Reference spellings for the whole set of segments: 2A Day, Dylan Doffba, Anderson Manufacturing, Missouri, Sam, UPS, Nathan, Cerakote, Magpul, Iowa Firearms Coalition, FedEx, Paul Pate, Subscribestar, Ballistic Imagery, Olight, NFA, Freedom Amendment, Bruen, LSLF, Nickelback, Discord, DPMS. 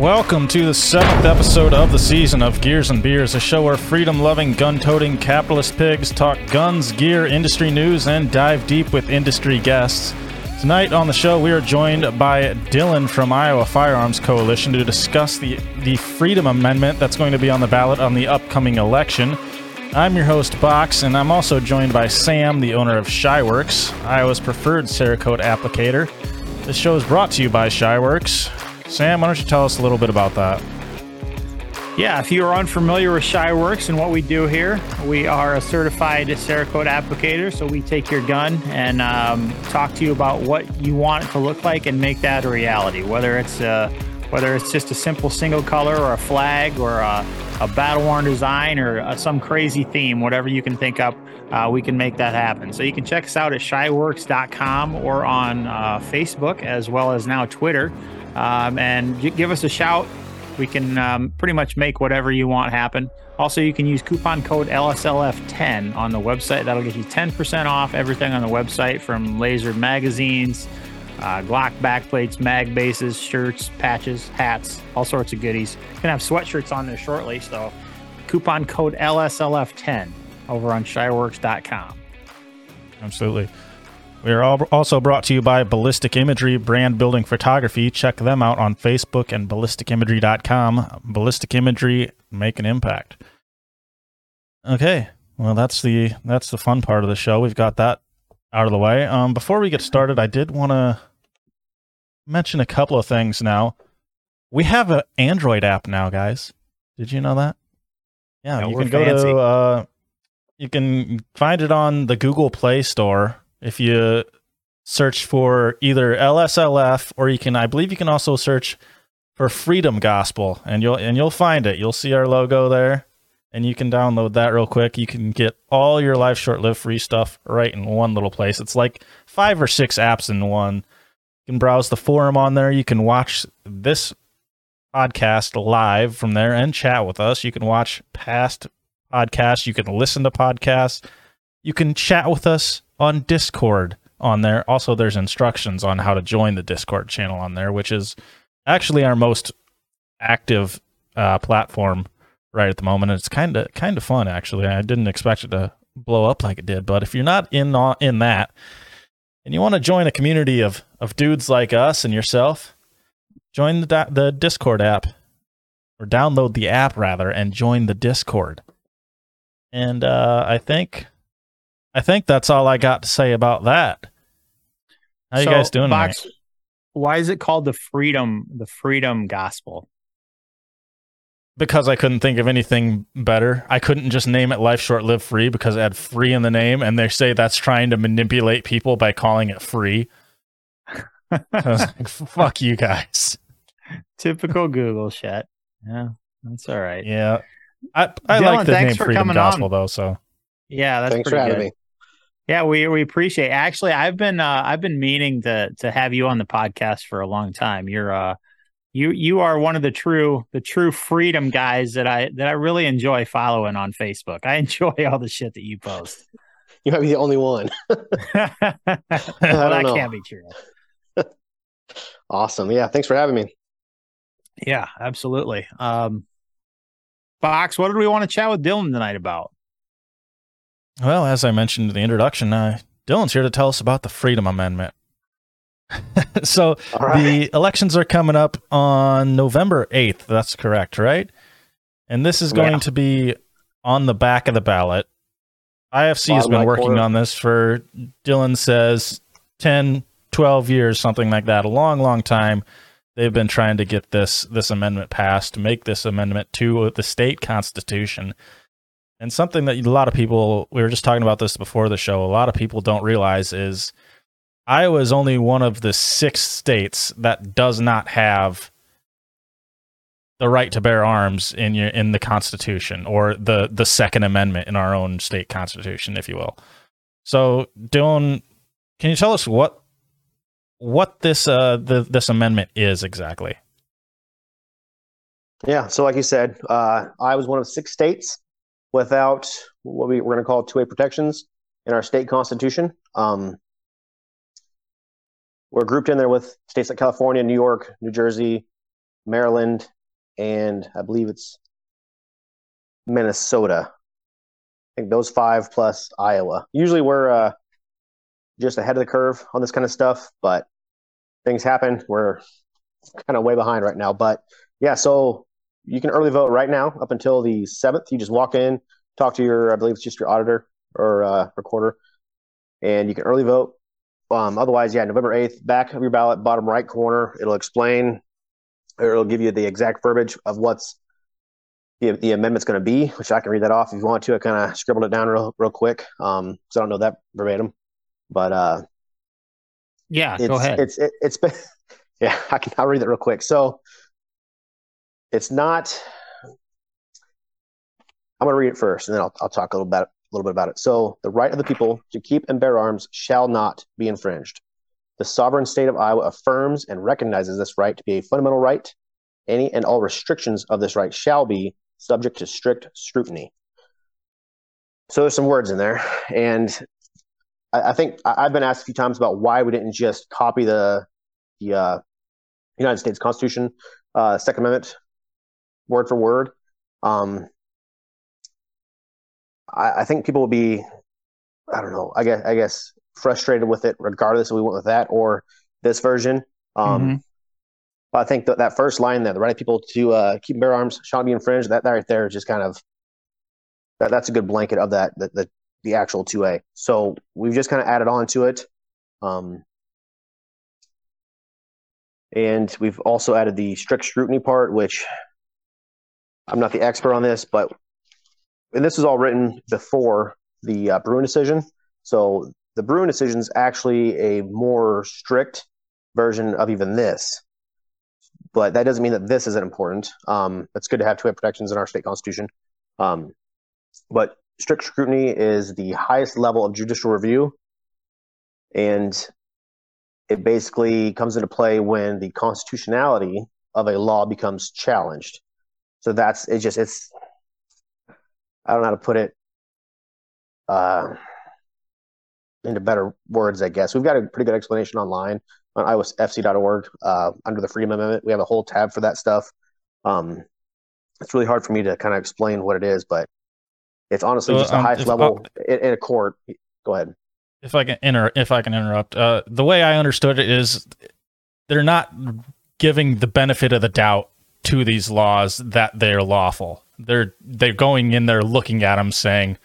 Welcome to the 7th episode of the season of Gears and Beers, a show where freedom-loving, gun-toting capitalist pigs talk guns, gear, industry news, and dive deep with industry guests. Tonight on the show, we are joined by Dylan from Iowa Firearms Coalition to discuss the Freedom Amendment that's going to be on the ballot on the upcoming election. I'm your host, Box, and I'm also joined by Sam, the owner of ShyWorks, Iowa's preferred Cerakote applicator. This show is brought to you by ShyWorks. Sam, why don't you tell us a little bit about that? Yeah, if you are unfamiliar with ShyWorks and what we do here, we are a certified Cerakote applicator, so we take your gun and talk to you about what you want it to look like and make that a reality, whether it's just a simple single color or a flag or a battle-worn design or some crazy theme, whatever you can think up, we can make that happen. So you can check us out at shyworks.com or on Facebook as well as now Twitter. And give us a shout. We can pretty much make whatever you want happen. Also, you can use coupon code LSLF10 on the website. That'll get you 10% off everything on the website, from laser magazines, Glock backplates, mag bases, shirts, patches, hats, all sorts of goodies. We're gonna have sweatshirts on there shortly, so coupon code LSLF10 over on shyworks.com. Absolutely. We are also brought to you by Ballistic Imagery, brand building photography. Check them out on Facebook and ballisticimagery.com. Ballistic Imagery, make an impact. Okay, well, that's the fun part of the show. We've got that out of the way. Before we get started, I did want to mention a couple of things now. We have an Android app now, guys. Did you know that? Yeah, no, you can go fancy. You can find it on the Google Play Store. If you search for either LSLF, or I believe you can also search for Freedom Gospel, and you'll find it. You'll see our logo there, and you can download that real quick. You can get all your Life Short Live Free stuff right in one little place. It's like 5 or 6 apps in one. You can browse the forum on there. You can watch this podcast live from there and chat with us. You can watch past podcasts. You can listen to podcasts. You can chat with us on Discord on there. Also, there's instructions on how to join the Discord channel on there, which is actually our most active platform right at the moment. It's kind of fun, actually. I didn't expect it to blow up like it did, but if you're not in that and you want to join a community of dudes like us and yourself, join the Discord app, or download the app rather and join the Discord. And I think that's all I got to say about that. How you guys doing, Box, tonight? Why is it called the Freedom Gospel? Because I couldn't think of anything better. I couldn't just name it Life Short Live Free because it had free in the name, and they say that's trying to manipulate people by calling it free. So I was like, fuck you guys. Typical Google shit. Yeah, that's all right. Yeah. I Dylan, like the name Freedom Gospel, though, so... Yeah, that's Thanks pretty for having good. Me. Yeah, we appreciate it. Actually, I've been meaning to have you on the podcast for a long time. You're you are one of the true freedom guys that I really enjoy following on Facebook. I enjoy all the shit that you post. You might be the only one. Well, that can't be true. Awesome. Yeah, thanks for having me. Yeah, absolutely. Box, what did we want to chat with Dylan tonight about? Well, as I mentioned in the introduction, Dylan's here to tell us about the Freedom Amendment. So right. The elections are coming up on November 8th. That's correct, right? And this is going to be on the back of the ballot. IFC has been working on this for, Dylan says, 10, 12 years, something like that. A long, long time. They've been trying to get this amendment passed, to make this amendment to the state constitution. And something that a lot of people, we were just talking about this before the show, a lot of people don't realize is Iowa is only one of the 6 states that does not have the right to bear arms in the Constitution, or the Second Amendment in our own state constitution, if you will. So, Dylan, can you tell us what this amendment is exactly? Yeah, so like you said, Iowa is one of 6 states without what we're going to call 2A protections in our state constitution. We're grouped in there with states like California, New York, New Jersey, Maryland, and I believe it's Minnesota. I think those five plus Iowa. Usually we're just ahead of the curve on this kind of stuff, but things happen. We're kind of way behind right now. But yeah, so you can early vote right now up until the 7th. You just walk in, talk to your, I believe it's just your auditor or recorder, and you can early vote. Otherwise, yeah, November 8th, back of your ballot, bottom right corner, it'll explain, or it'll give you the exact verbiage of what's the amendment's going to be, which I can read that off if you want to. I kind of scribbled it down real quick because I don't know that verbatim. But yeah, go ahead. It's been, yeah, I'll read that real quick. So it's not, I'm going to read it first, and then I'll talk a little bit about it. So the right of the people to keep and bear arms shall not be infringed. The sovereign state of Iowa affirms and recognizes this right to be a fundamental right. Any and all restrictions of this right shall be subject to strict scrutiny. So there's some words in there. And I think I've been asked a few times about why we didn't just copy the United States Constitution, Second Amendment, word for word. I think people will be, I don't know, I guess frustrated with it regardless if we went with that or this version. Mm-hmm. But I think that first line there, the right of people to keep and bear arms shall not be infringed, that right there is just kind of, that's a good blanket of that, the actual 2A. So we've just kind of added on to it. And we've also added the strict scrutiny part, which I'm not the expert on this, but and this is all written before the Bruen decision. So the Bruen decision is actually a more strict version of even this. But that doesn't mean that this isn't important. It's good to have 2A protections in our state constitution. But strict scrutiny is the highest level of judicial review. And it basically comes into play when the constitutionality of a law becomes challenged. So that's, it's just, it's, I don't know how to put it into better words, I guess. We've got a pretty good explanation online on iowafc.org under the Freedom Amendment. We have a whole tab for that stuff. It's really hard for me to kind of explain what it is, but it's honestly so, just the highest level in a court. Go ahead. If I can interrupt. The way I understood it is they're not giving the benefit of the doubt to these laws that they're lawful. They're going in there looking at them saying,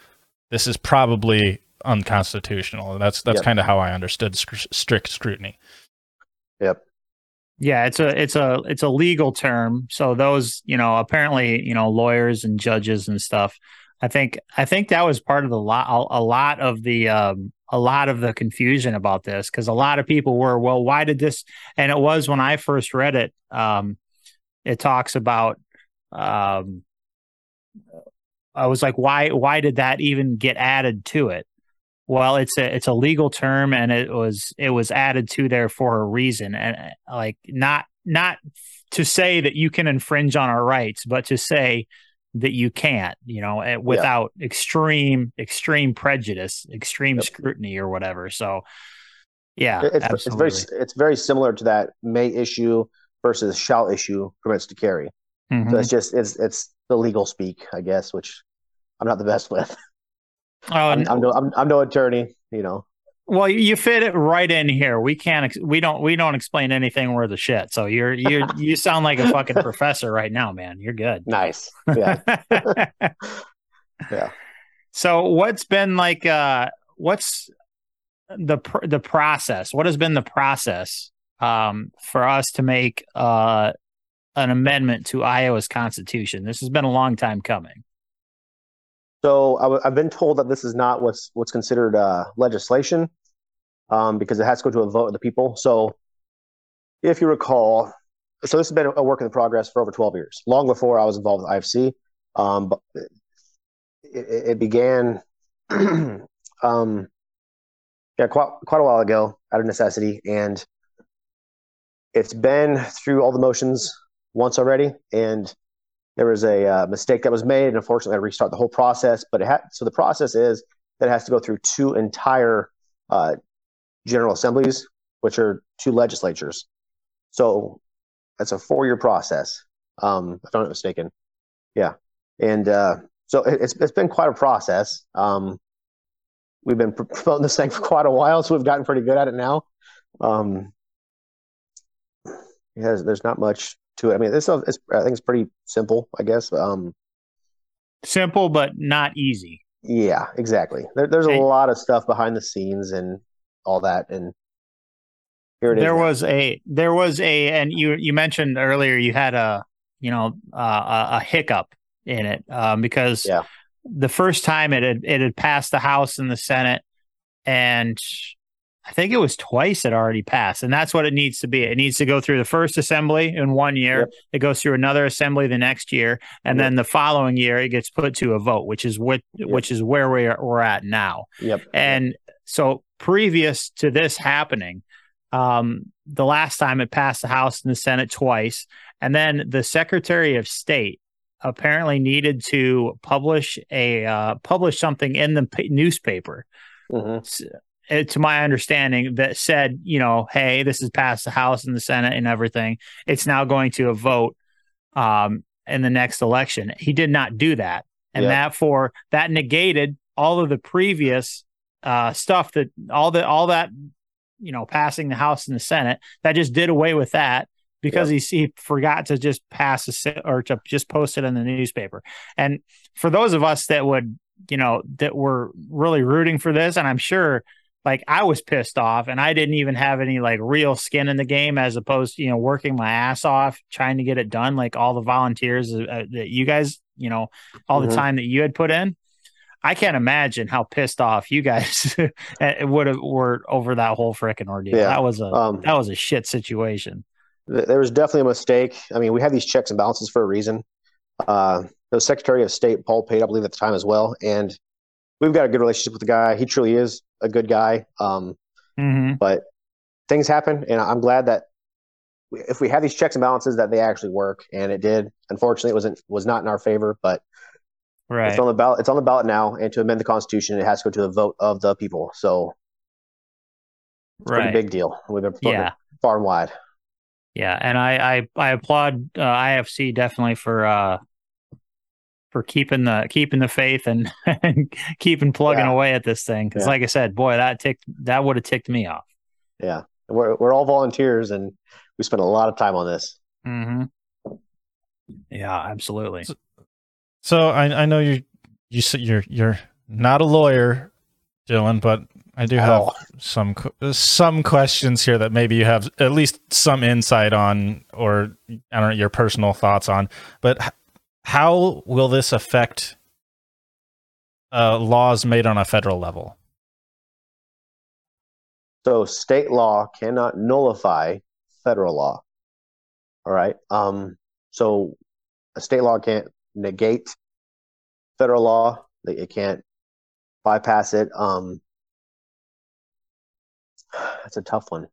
this is probably unconstitutional. That's yep. Kind of how I understood strict scrutiny. Yep. Yeah, it's a legal term. So those, apparently, lawyers and judges and stuff. I think that was part of a lot of the confusion about this, because a lot of people were, well, why did this? And it was when I first read it. It talks about. I was like, why did that even get added to it? Well, it's a legal term, and it was added to there for a reason, and like not to say that you can infringe on our rights, but to say that you can't, without extreme prejudice, extreme scrutiny or whatever. So, yeah, it's very similar to that may issue versus shall issue permits to carry. Mm-hmm. So it's just it's the legal speak, I guess, which I'm not the best with. I'm no attorney, Well, you fit it right in here. We don't explain anything worth a shit. So you sound like a fucking professor right now, man. You're good. Nice. Yeah. Yeah. So what's been like? What's the process? What has been the process for us to make an amendment to Iowa's Constitution? This has been a long time coming. So I've been told that this is not what's considered legislation because it has to go to a vote of the people. So if you recall, so this has been a work in progress for over 12 years, long before I was involved with IFC. But it began quite a while ago out of necessity, and it's been through all the motions once already, and there was a mistake that was made, and unfortunately I restart the whole process. But so the process is that it has to go through two entire general assemblies, which are two legislatures. So That's a 4-year process, if I'm not mistaken. Yeah. And so it's been quite a process. We've been promoting this thing for quite a while, so we've gotten pretty good at it now. Yeah, there's not much to it. I mean, this stuff is, I think it's pretty simple, I guess. Simple, but not easy. Yeah, exactly. There's a lot of stuff behind the scenes and all that. And here it is. There was a, and you mentioned earlier, you had a hiccup in it, because the first time it had passed the House and the Senate, and I think it was twice it already passed, and that's what it needs to be. It needs to go through the first assembly in one year. Yep. It goes through another assembly the next year, and then the following year it gets put to a vote, which is which is where we're at now. Yep. And so previous to this happening, the last time it passed the House and the Senate twice, and then the Secretary of State apparently needed to publish publish something in the newspaper. Mm-hmm. To my understanding, that said, hey, this has passed the House and the Senate and everything. It's now going to a vote in the next election. He did not do that. And therefore, that negated all of the previous stuff that passing the House and the Senate, that just did away with that because he forgot to just to just post it in the newspaper. And for those of us that that were really rooting for this, and I'm sure, I was pissed off, and I didn't even have any real skin in the game, as opposed to, working my ass off trying to get it done. Like all the volunteers that you guys, all the time that you had put in. I can't imagine how pissed off you guys were over that whole frickin' ordeal. Yeah. That was a shit situation. There was definitely a mistake. I mean, we have these checks and balances for a reason. The Secretary of State, Paul Pate, I believe at the time as well. And we've got a good relationship with the guy. He truly is a good guy. But things happen, and I'm glad that if we have these checks and balances, that they actually work, and it did. Unfortunately, it was not in our favor, but right. It's on the ballot. It's on the ballot now, and to amend the Constitution, it has to go to a vote of the people. So it's a pretty big deal. We've been voting far and wide. Yeah, and I applaud IFC definitely for keeping the faith and keeping plugging away at this thing. Cause like I said, boy, that would have ticked me off. Yeah. We're all volunteers, and we spent a lot of time on this. Mm-hmm. Yeah, absolutely. So I know you're not a lawyer, Dylan, but I do have some questions here that maybe you have at least some insight on, or I don't know, your personal thoughts on, but how will this affect laws made on a federal level? So state law cannot nullify federal law. All right. So a state law can't negate federal law. It can't bypass it. That's a tough one.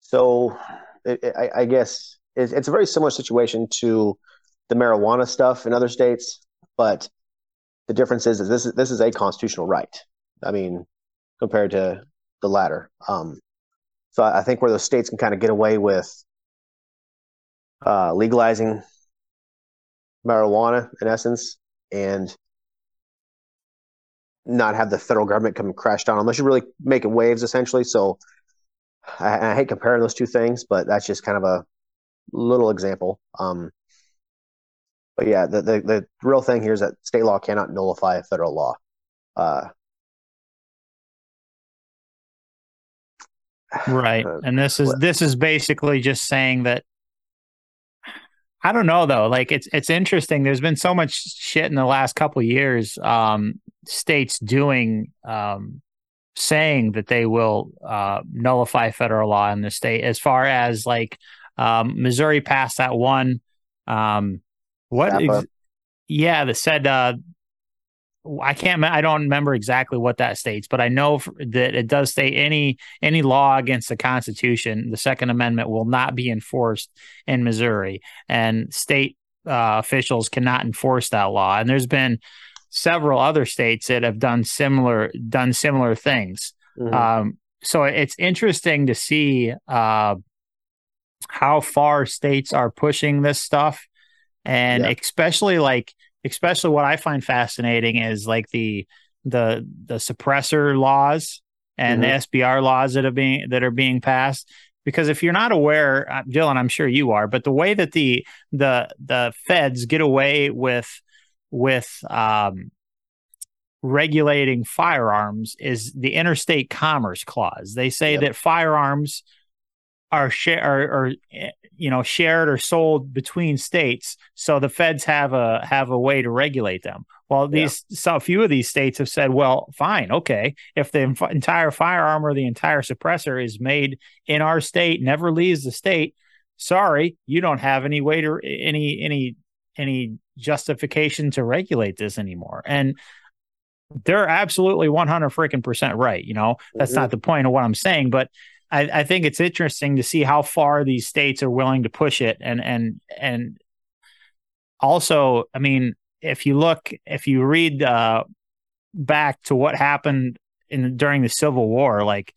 So I guess it's a very similar situation to the marijuana stuff in other states, but the difference is that this is a constitutional right. I mean, compared to the latter. So I think where those states can kind of get away with legalizing marijuana, in essence, and not have the federal government come crash down unless you're really making waves, essentially. So I hate comparing those two things, but that's just kind of a little example. But yeah, the real thing here is that state law cannot nullify federal law. Right. And this is basically just saying that, I don't know though. It's interesting. There's been so much shit in the last couple of years, states doing, saying that they will nullify federal law in the state, as far as Missouri passed that one. That said, I don't remember exactly what that states, but I know that it does state any law against the Constitution, the Second Amendment, will not be enforced in Missouri, and state officials cannot enforce that law. And there's been several other states that have done similar things. Mm-hmm. so it's interesting to see how far states are pushing this stuff. And especially what I find fascinating is like the suppressor laws and the SBR laws that are being passed. Because if you're not aware, Dylan, I'm sure you are, but the way that the feds get away with regulating firearms is the interstate commerce clause. They say that firearms are shared or sold between states, so the feds have a way to regulate them. Well, so few of these states have said, well, fine, okay, if the entire firearm or the entire suppressor is made in our state, never leaves the state, sorry, you don't have any way to any justification to regulate this anymore. And they're absolutely 100 freaking % right. You know, that's not the point of what I'm saying, but I think it's interesting to see how far these states are willing to push it. And also, I mean, if you read back to what happened during the Civil War, like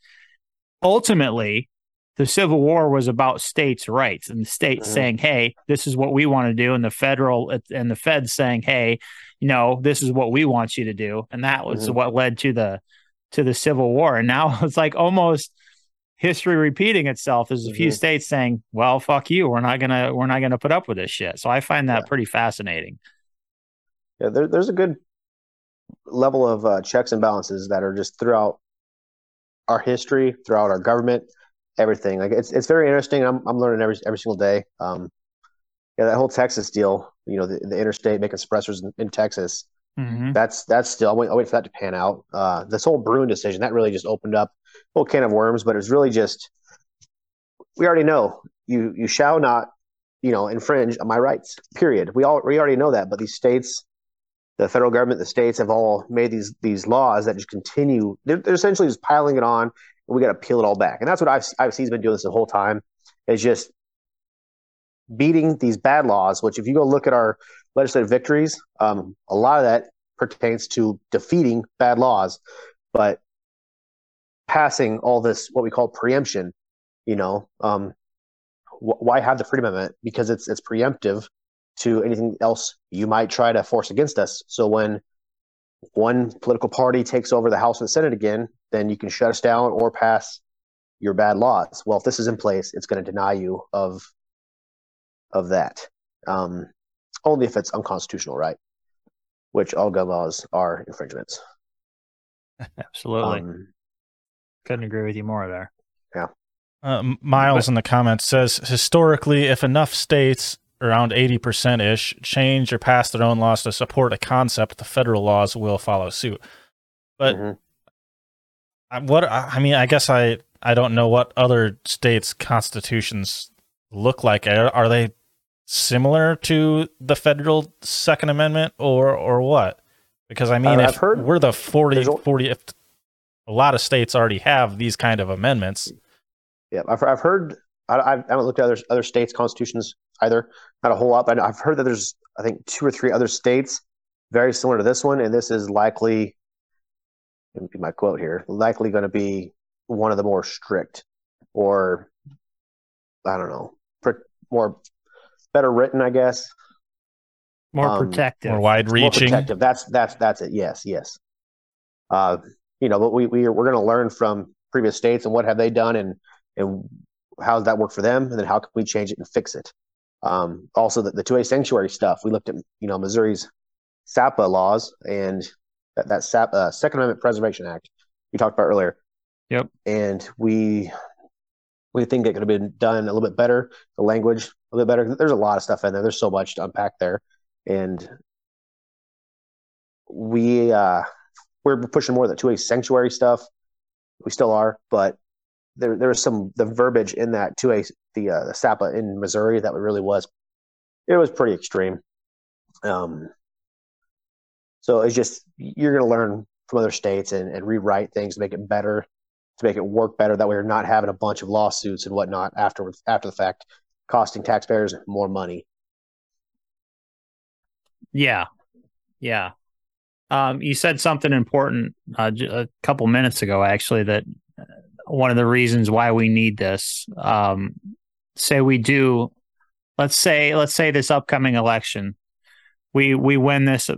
ultimately the Civil War was about states' rights and the states saying, hey, this is what we want to do. And the feds saying, hey, you know, this is what we want you to do. And that was what led to the Civil War. And now it's like almost history repeating itself. There's a few states saying, well, fuck you, we're not gonna put up with this shit. So I find that pretty fascinating. Yeah, there's a good level of checks and balances that are just throughout our history, throughout our government, everything. Like it's very interesting. I'm learning every single day. That whole Texas deal, you know, the interstate making suppressors in Texas. Mm-hmm. That's still. I'll wait for that to pan out. This whole Bruen decision that really just opened up a whole can of worms. But it's really just we already know you shall not, you know, infringe on my rights. Period. We already know that. But these states, the federal government, the states have all made these laws that just continue. They're essentially just piling it on, and we got to peel it all back. And that's what I've seen. He's been doing this the whole time. Is just beating these bad laws. Which if you go look at our legislative victories, a lot of that pertains to defeating bad laws, but passing all this what we call preemption. You know, why have the Freedom Amendment? Because it's preemptive to anything else you might try to force against us. So when one political party takes over the House and Senate again, then you can shut us down or pass your bad laws. Well, if this is in place, it's going to deny you of that. Only if it's unconstitutional, right? Which all gun laws are infringements. Absolutely. Couldn't agree with you more there. Yeah. Miles in the comments says, historically, if enough states, around 80%-ish, change or pass their own laws to support a concept, the federal laws will follow suit. But I don't know what other states' constitutions look like. Are they similar to the federal Second Amendment or what? Because I mean, if we're the 40, if a lot of states already have these kind of amendments. Yeah. I've heard, I haven't looked at other states' constitutions either. Not a whole lot, but I've heard that there's, I think 2 or 3 other states very similar to this one. And this is likely, let me get my quote here, likely going to be one of the more strict or I don't know, better written, I guess. More protective, more wide-reaching. More protective. That's it. Yes. You know, but we're going to learn from previous states and what have they done and how does that work for them, and then how can we change it and fix it. Also, the 2A sanctuary stuff. We looked at Missouri's SAPA laws and that Second Amendment Preservation Act we talked about earlier. Yep. And we think it could have been done a little bit better. The language a little bit better. There's a lot of stuff in there. There's so much to unpack there, and we're pushing more of the 2A sanctuary stuff. We still are, but there was the verbiage in that 2A the SAPA in Missouri that it was pretty extreme. So it's just you're going to learn from other states and rewrite things to make it better, to make it work better. That way, you're not having a bunch of lawsuits and whatnot after the fact, costing taxpayers more money. Yeah. You said something important a couple minutes ago, actually, that one of the reasons why we need this. Say we do, let's say this upcoming election, we win this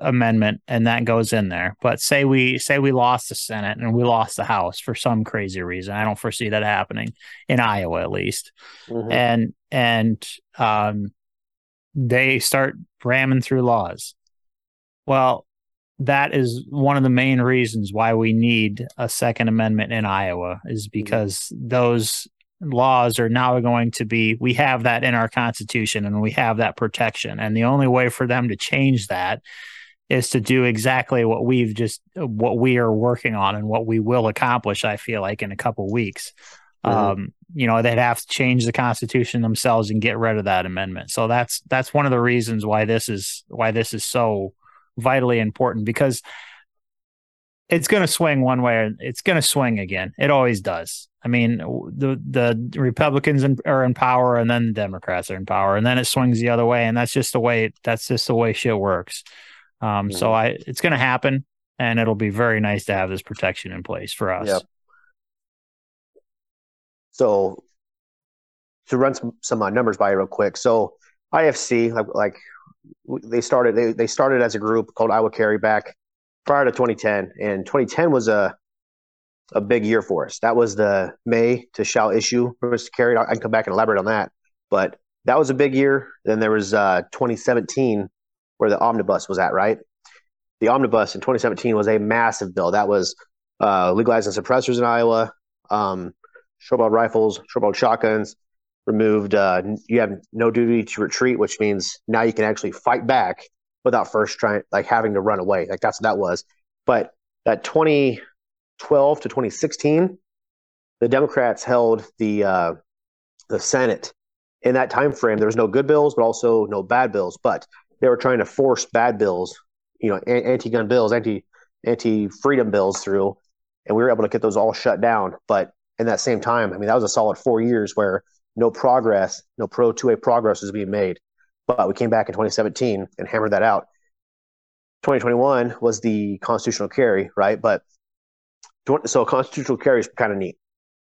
amendment and that goes in there. But say we lost the Senate and we lost the House for some crazy reason. I don't foresee that happening in Iowa, at least. Mm-hmm. And they start ramming through laws. Well, that is one of the main reasons why we need a Second Amendment in Iowa, is because those laws are now going to be, we have that in our Constitution and we have that protection. And the only way for them to change that is to do exactly what what we are working on and what we will accomplish, I feel like, in a couple of weeks. Mm-hmm. They'd have to change the Constitution themselves and get rid of that amendment. So that's one of the reasons why this is so vitally important, because it's going to swing one way, or it's going to swing again. It always does. I mean, the Republicans are in power, and then the Democrats are in power, and then it swings the other way. And that's just the way shit works. Mm-hmm. So it's going to happen, and it'll be very nice to have this protection in place for us. Yep. So to run some numbers by you real quick. So IFC, they started as a group called Iowa Carry back prior to 2010, and 2010 was a big year for us. That was the May to shall issue permits to carry. I can come back and elaborate on that, but that was a big year. Then there was 2017 where the omnibus was at, right? The omnibus in 2017 was a massive bill. That was legalizing suppressors in Iowa, short-barreled rifles, short-barreled shotguns, removed you have no duty to retreat, which means now you can actually fight back without first having to run away. That's what that was. But that 2012 to 2016, the Democrats held the Senate. In that time frame, there was no good bills, but also no bad bills. But they were trying to force bad bills, anti-gun bills, anti-freedom bills through, and we were able to get those all shut down. But in that same time, I mean, that was a solid 4 years where no 2A progress was being made. But we came back in 2017 and hammered that out. 2021 was the constitutional carry, right? But so constitutional carry is kind of neat,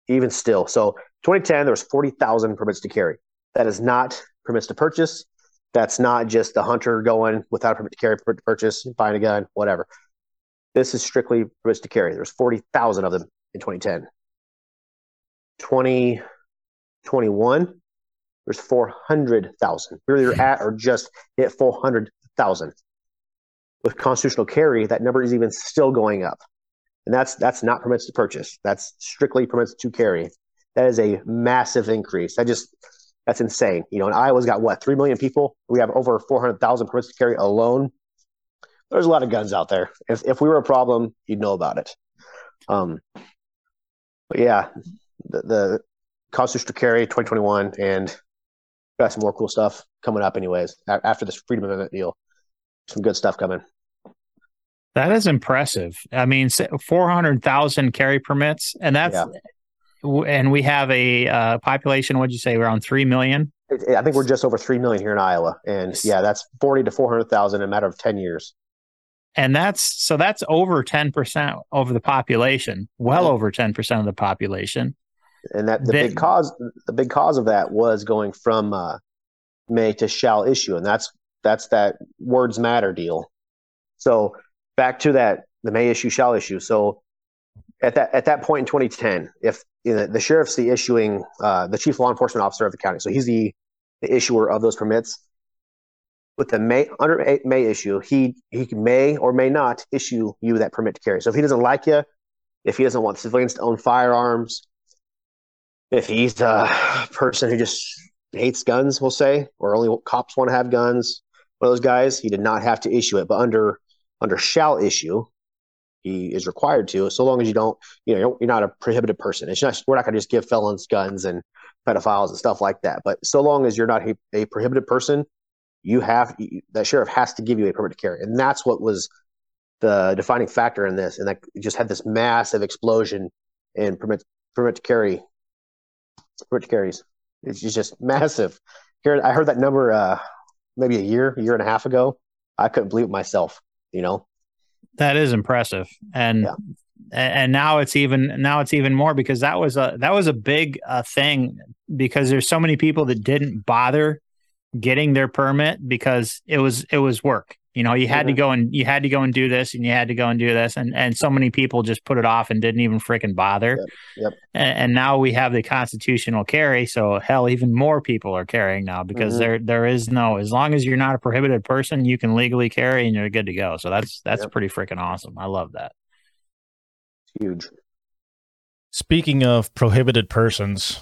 even still. So 2010, there was 40,000 permits to carry. That is not permits to purchase. That's not just the hunter going without a permit to carry, permit to purchase, buying a gun, whatever. This is strictly permits to carry. There's 40,000 of them in 2010. 2021, there's 400,000. We're either at or just hit 400,000. With constitutional carry, that number is even still going up. And that's not permits to purchase. That's strictly permits to carry. That is a massive increase. That's insane. And Iowa's got, 3 million people? We have over 400,000 permits to carry alone. There's a lot of guns out there. If we were a problem, you'd know about it. But yeah, the constitutional carry 2021, and got some more cool stuff coming up anyways after this Freedom Amendment deal. Some good stuff coming. That is impressive. I mean, 400,000 carry permits, and and we have a population, what'd you say, around 3 million? I think we're just over 3 million here in Iowa, and yeah, that's 40 to 400,000 in a matter of 10 years. And that's over 10% of the population, over 10% of the population. And that the big cause of that was going from May to shall issue, and that's that words matter deal. So back to the May issue, shall issue. So at that point in 2010, if the sheriff's the issuing, the chief law enforcement officer of the county, so he's the issuer of those permits. With the May issue, he may or may not issue you that permit to carry. So if he doesn't like you, if he doesn't want civilians to own firearms, if he's a person who just hates guns, we'll say, or only cops want to have guns, one of those guys, he did not have to issue it. But under shall issue, he is required to, so long as you don't, you're not a prohibited person. We're not going to just give felons guns and pedophiles and stuff like that. But so long as you're not a prohibited person, that sheriff has to give you a permit to carry. And that's what was the defining factor in this. And that just had this massive explosion in permit to carries. It's just massive. Here, I heard that number maybe a year and a half ago. I couldn't believe it myself. That is impressive. And And now it's even more, because that was a big thing, because there's so many people that didn't bother getting their permit because it was work. You know, you had to go and do this, and you had to go and do this. And so many people just put it off and didn't even freaking bother. Yep. And now we have the constitutional carry. So hell, even more people are carrying now, because there is no, as long as you're not a prohibited person, you can legally carry and you're good to go. So that's pretty freaking awesome. I love that. Huge. Speaking of prohibited persons,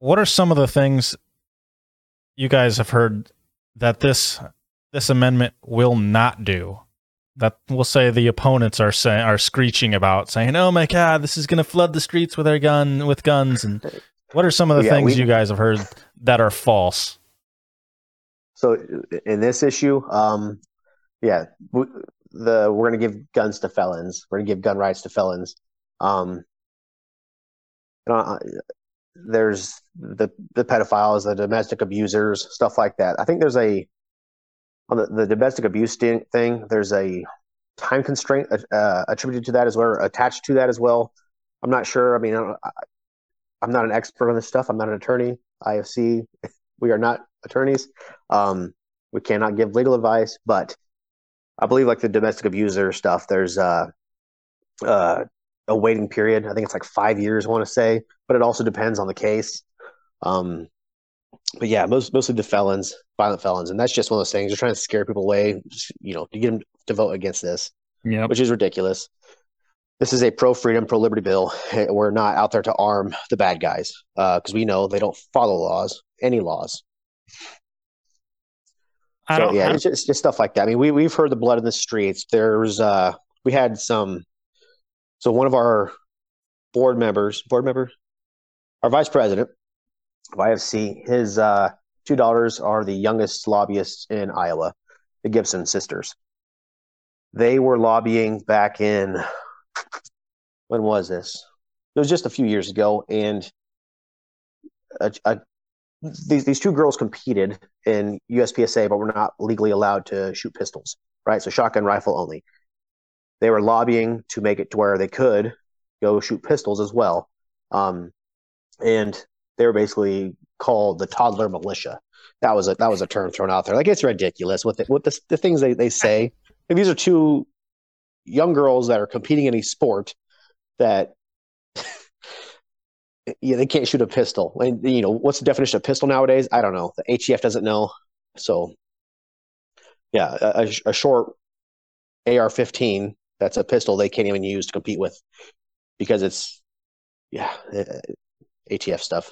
what are some of the things you guys have heard that this amendment will not do, that we'll say the opponents are screeching about, saying, "Oh my God, this is going to flood the streets with guns." And what are some of the things you guys have heard that are false? So in this issue, we're going to give guns to felons. We're going to give gun rights to felons. There's the pedophiles, the domestic abusers, stuff like that. I think there's on the domestic abuse thing, there's a time constraint attributed to that as well, or attached to that as well. I'm not sure. I mean, I'm not an expert on this stuff. I'm not an attorney. IFC, we are not attorneys. We cannot give legal advice, but I believe like the domestic abuser stuff, there's a waiting period. I think it's like 5 years, I want to say, but it also depends on the case. But yeah, mostly the felons, violent felons, and that's just one of those things. They're trying to scare people away, to get them to vote against this, which is ridiculous. This is a pro-freedom, pro-liberty bill. We're not out there to arm the bad guys, because we know they don't follow laws, any laws. It's just stuff like that. I mean, we've heard the blood in the streets. There's we had some. So one of our board member, our vice president of IFC, his two daughters are the youngest lobbyists in Iowa, the Gibson sisters. They were lobbying back in, when was this? It was just a few years ago, and these two girls competed in USPSA, but were not legally allowed to shoot pistols, right? So shotgun, rifle only. They were lobbying to make it to where they could go shoot pistols as well, and they were basically called the toddler militia. That was a term thrown out there. Like, it's ridiculous with the things they say. And these are two young girls that are competing in a sport that they can't shoot a pistol. And what's the definition of pistol nowadays? I don't know. The HEF doesn't know. So yeah, a short AR-15 that's a pistol they can't even use to compete with, because it's ATF stuff.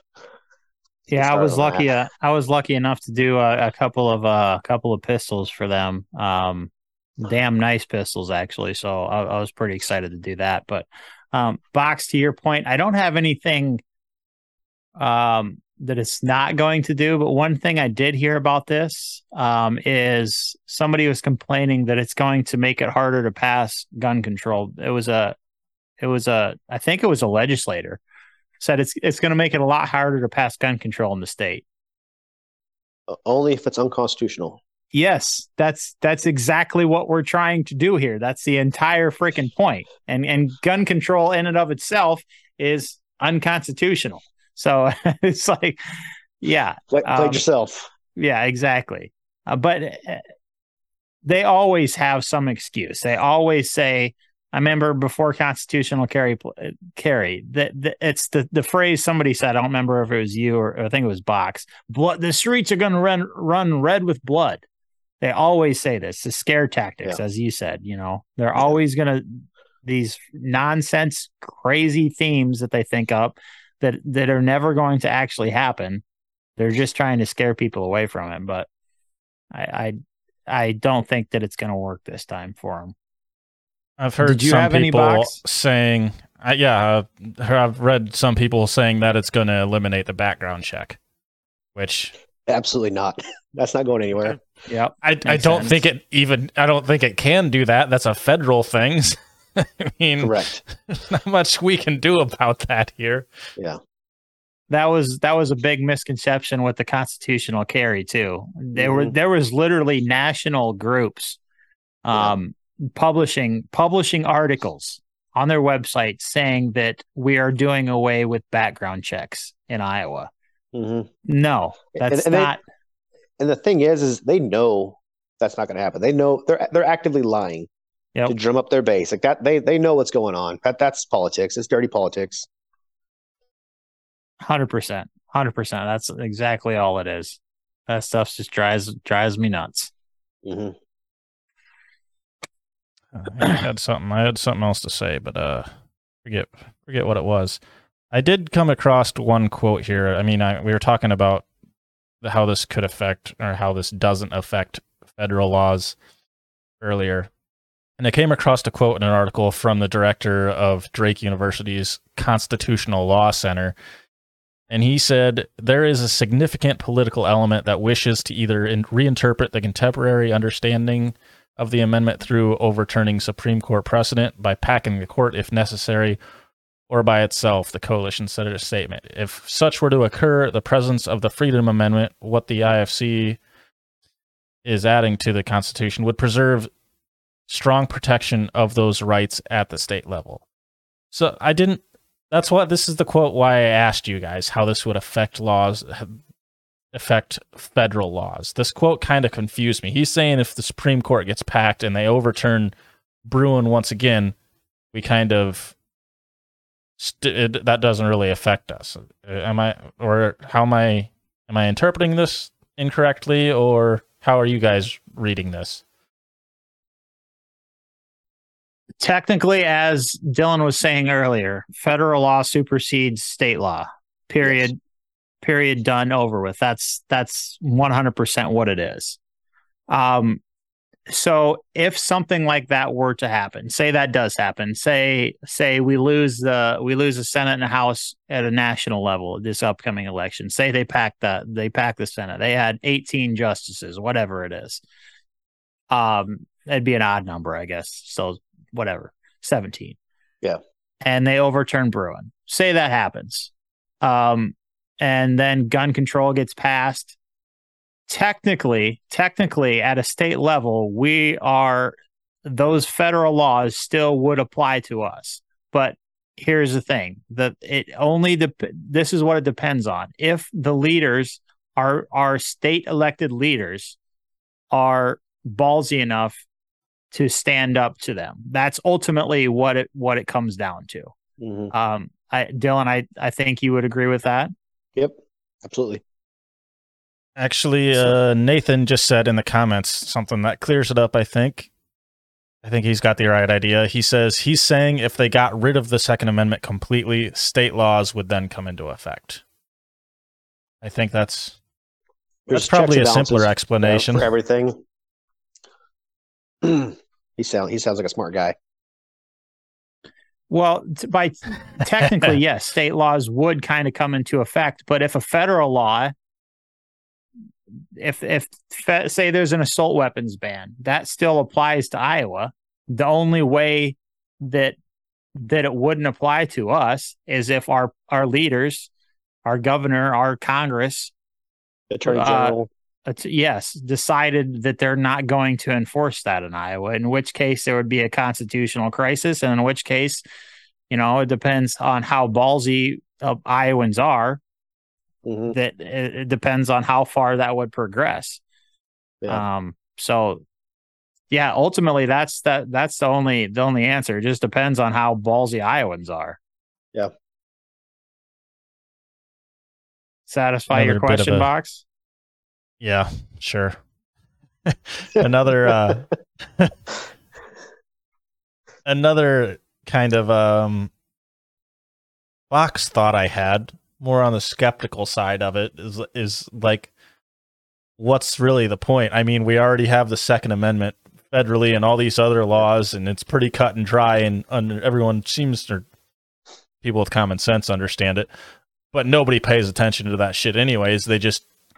Yeah, I was lucky enough to do a couple of pistols for them. Damn nice pistols, actually. So I was pretty excited to do that. But Box, to your point, I don't have anything that it's not going to do. But one thing I did hear about this is somebody was complaining that it's going to make it harder to pass gun control. I think it was a legislator, said it's going to make it a lot harder to pass gun control in the state. Only if it's unconstitutional. Yes, that's exactly what we're trying to do here. That's the entire freaking point. And gun control in and of itself is unconstitutional. So it's like, play yourself. Yeah, exactly. But they always have some excuse. They always say, I remember before constitutional carry that it's the phrase somebody said. I don't remember if it was you or I think it was Box. Blood, the streets are going to run red with blood. They always say this. The scare tactics, as you said, they're always going to these nonsense, crazy themes that they think up that are never going to actually happen. They're just trying to scare people away from it. But I don't think that it's going to work this time for them. I've heard some people saying, I've read some people saying that it's going to eliminate the background check, which absolutely not. That's not going anywhere. Yeah, I don't think it can do that. That's a federal thing. I mean, correct. There's not much we can do about that here. Yeah. That was a big misconception with the constitutional carry too. There was literally national groups, publishing articles on their website saying that we are doing away with background checks in Iowa. Mm-hmm. No, that's not. And the thing is they know that's not going to happen. They know they're actively lying to drum up their base like that. They know what's going on. That's politics. It's dirty politics. 100%. That's exactly all it is. That stuff just drives me nuts. Mm-hmm. I had something else to say, but forget what it was. I did come across one quote here. I mean, we were talking about how this could affect or how this doesn't affect federal laws earlier. And I came across a quote in an article from the director of Drake University's Constitutional Law Center. And he said, there is a significant political element that wishes to either reinterpret the contemporary understanding of the amendment through overturning Supreme Court precedent by packing the court if necessary, or by itself, the coalition said in a statement. If such were to occur, the presence of the Freedom Amendment, what the IFC is adding to the Constitution, would preserve strong protection of those rights at the state level. So that's what this is the quote why I asked you guys how this would affect federal laws. This quote kind of confused me. He's saying if the Supreme Court gets packed and they overturn Bruen once again, we kind of that doesn't really affect us. Am I interpreting this incorrectly, or how are you guys reading this? Technically, as Dylan was saying earlier, federal law supersedes state law. Period. Yes. Period, done, over with. That's 100% what it is. So if something like that were to happen, say that does happen, say we lose the Senate and the House at a national level this upcoming election, say they pack the Senate, they had 18 justices, whatever it is, that'd be an odd number, I guess, so whatever, 17, and they overturn Bruen, say that happens, and then gun control gets passed. Technically, at a state level, those federal laws still would apply to us. But here's the thing: this is what it depends on. If the leaders, our state elected leaders, are ballsy enough to stand up to them, that's ultimately what it comes down to. Mm-hmm. Dylan, I think you would agree with that. Yep, absolutely. Actually, Nathan just said in the comments something that clears it up, I think. I think he's got the right idea. He says he's saying if they got rid of the Second Amendment completely, state laws would then come into effect. I think that's probably a simpler explanation. For everything. He sounds like a smart guy. Well, technically, yes, state laws would kind of come into effect. But if a federal law, if say there's an assault weapons ban, that still applies to Iowa. The only way that it wouldn't apply to us is if our leaders, our governor, our Congress, Attorney General, decided that they're not going to enforce that in Iowa, in which case there would be a constitutional crisis, and in which case, it depends on how ballsy Iowans are. Mm-hmm. That it depends on how far that would progress. Yeah. Ultimately, that's the only answer. It just depends on how ballsy Iowans are. Yeah. Satisfy your question, Box? Yeah, sure. Another kind of Box thought I had, more on the skeptical side of it, is like, what's really the point? I mean, we already have the Second Amendment federally and all these other laws, and it's pretty cut and dry, and everyone seems to, people with common sense understand it, but nobody pays attention to that shit anyways.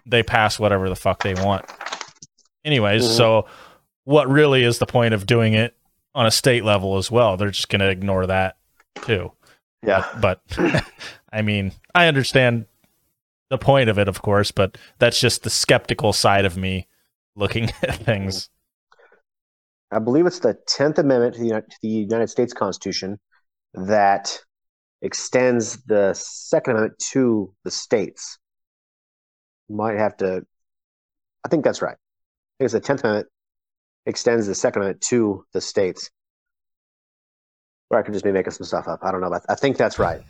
They pass whatever the fuck they want anyways. Mm-hmm. So what really is the point of doing it on a state level as well? They're just going to ignore that too. Yeah. But I mean, I understand the point of it, of course, but that's just the skeptical side of me looking at things. I believe it's the 10th Amendment to the United States Constitution that extends the Second Amendment to the states. Might have to, I think that's right. I think it's the 10th Amendment extends the Second Amendment to the states. Or I could just be making some stuff up. I don't know, but I think that's right.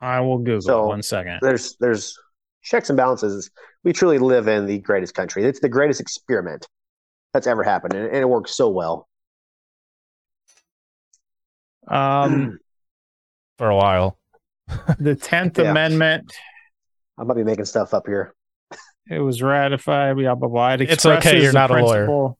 I will Google so 1 second. There's checks and balances. We truly live in the greatest country. It's the greatest experiment that's ever happened, and it works so well. For a while. The 10th Amendment. I might be making stuff up here. It was ratified, blah, blah, blah. It's okay, you're not a lawyer.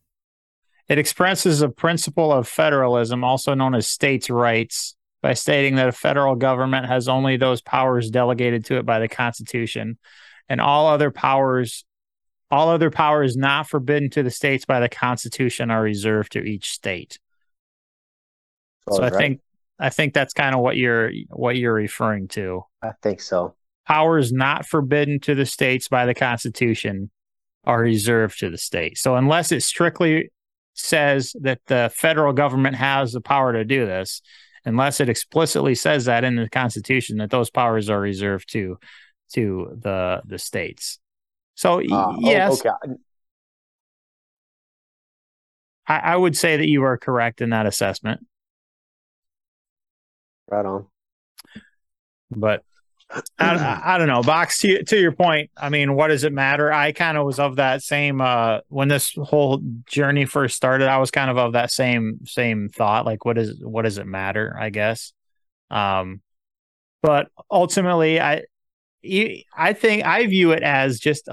It expresses a principle of federalism, also known as states' rights, by stating that a federal government has only those powers delegated to it by the Constitution, and all other powers not forbidden to the states by the Constitution are reserved to each state. So right. I think that's kind of what you're referring to. I think so. Powers not forbidden to the states by the Constitution are reserved to the state. So unless it strictly says that the federal government has the power to do this, unless it explicitly says that in the Constitution that those powers are reserved to the states. So yes, okay. I would say that you are correct in that assessment. Right on. But I don't know, Box, to your point, I mean, what does it matter? I kind of was of that same, when this whole journey first started, I was kind of that same thought, like, what does it matter, I guess? But ultimately, I think I view it as just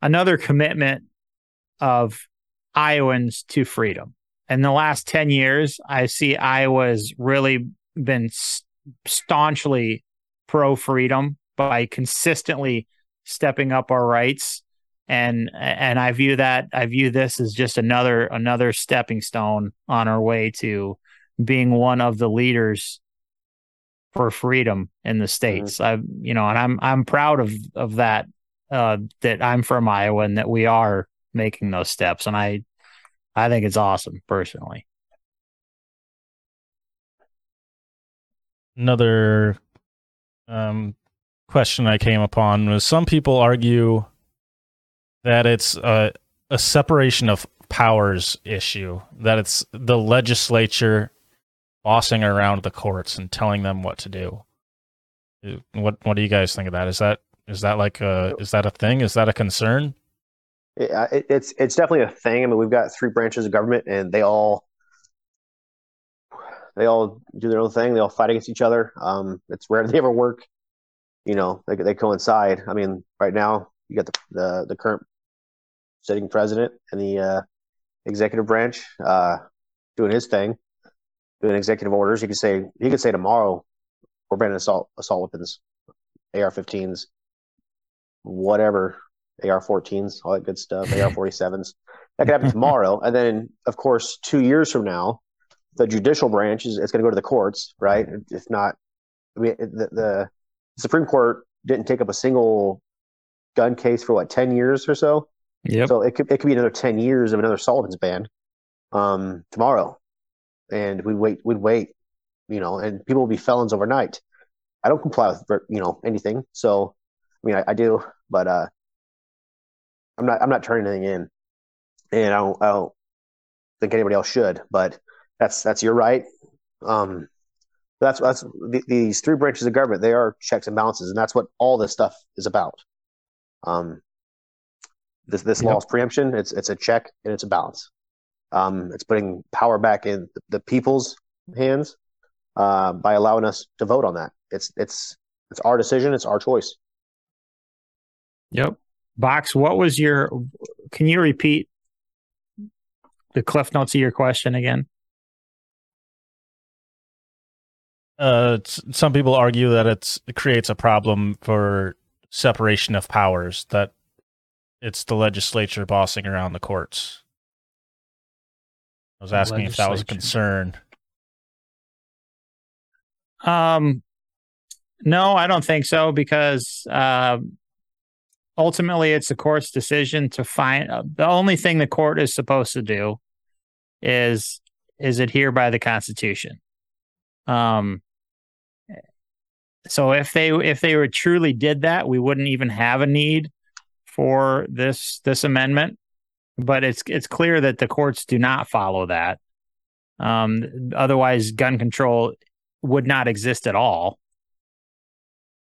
another commitment of Iowans to freedom. In the last 10 years, I see Iowa's really been staunchly pro-freedom by consistently stepping up our rights, and I view this as just another stepping stone on our way to being one of the leaders for freedom in the states. Mm-hmm. I'm proud of that, that I'm from Iowa and that we are making those steps, and I think it's awesome, personally. Another question I came upon was some people argue that it's a separation of powers issue, that it's the legislature bossing around the courts and telling them what to do. What do you guys think of that? Is that a thing? Is that a concern? Yeah, it's definitely a thing. I mean, we've got three branches of government, and they all do their own thing. They all fight against each other. It's rare they ever work. You know, they coincide. I mean, right now you got the current sitting president and the executive branch doing his thing, doing executive orders. He could say tomorrow we're banning assault weapons, AR-15s, whatever. AR-14s, all that good stuff, AR-47s. That could happen tomorrow. And then, of course, 2 years from now, the judicial branch, it's going to go to the courts, right? If not, I mean, the Supreme Court didn't take up a single gun case for, 10 years or so? Yep. So it could be another 10 years of another assault weapons ban tomorrow. And we'd wait, and people will be felons overnight. I don't comply with, anything. So, I mean, I do, but I'm not turning anything in, and I don't think anybody else should. But that's your right. These three branches of government. They are checks and balances, and that's what all this stuff is about. This law is preemption. It's a check and it's a balance. It's putting power back in the people's hands by allowing us to vote on that. It's our decision. It's our choice. Yep. Box, can you repeat the cliff notes of your question again? Some people argue that it creates a problem for separation of powers, that it's the legislature bossing around the courts. I was asking if that was a concern. No, I don't think so, because ultimately, it's the court's decision to find the only thing the court is supposed to do is is adhered by the Constitution. So if they were truly did that, we wouldn't even have a need for this amendment. But it's clear that the courts do not follow that. Otherwise, gun control would not exist at all.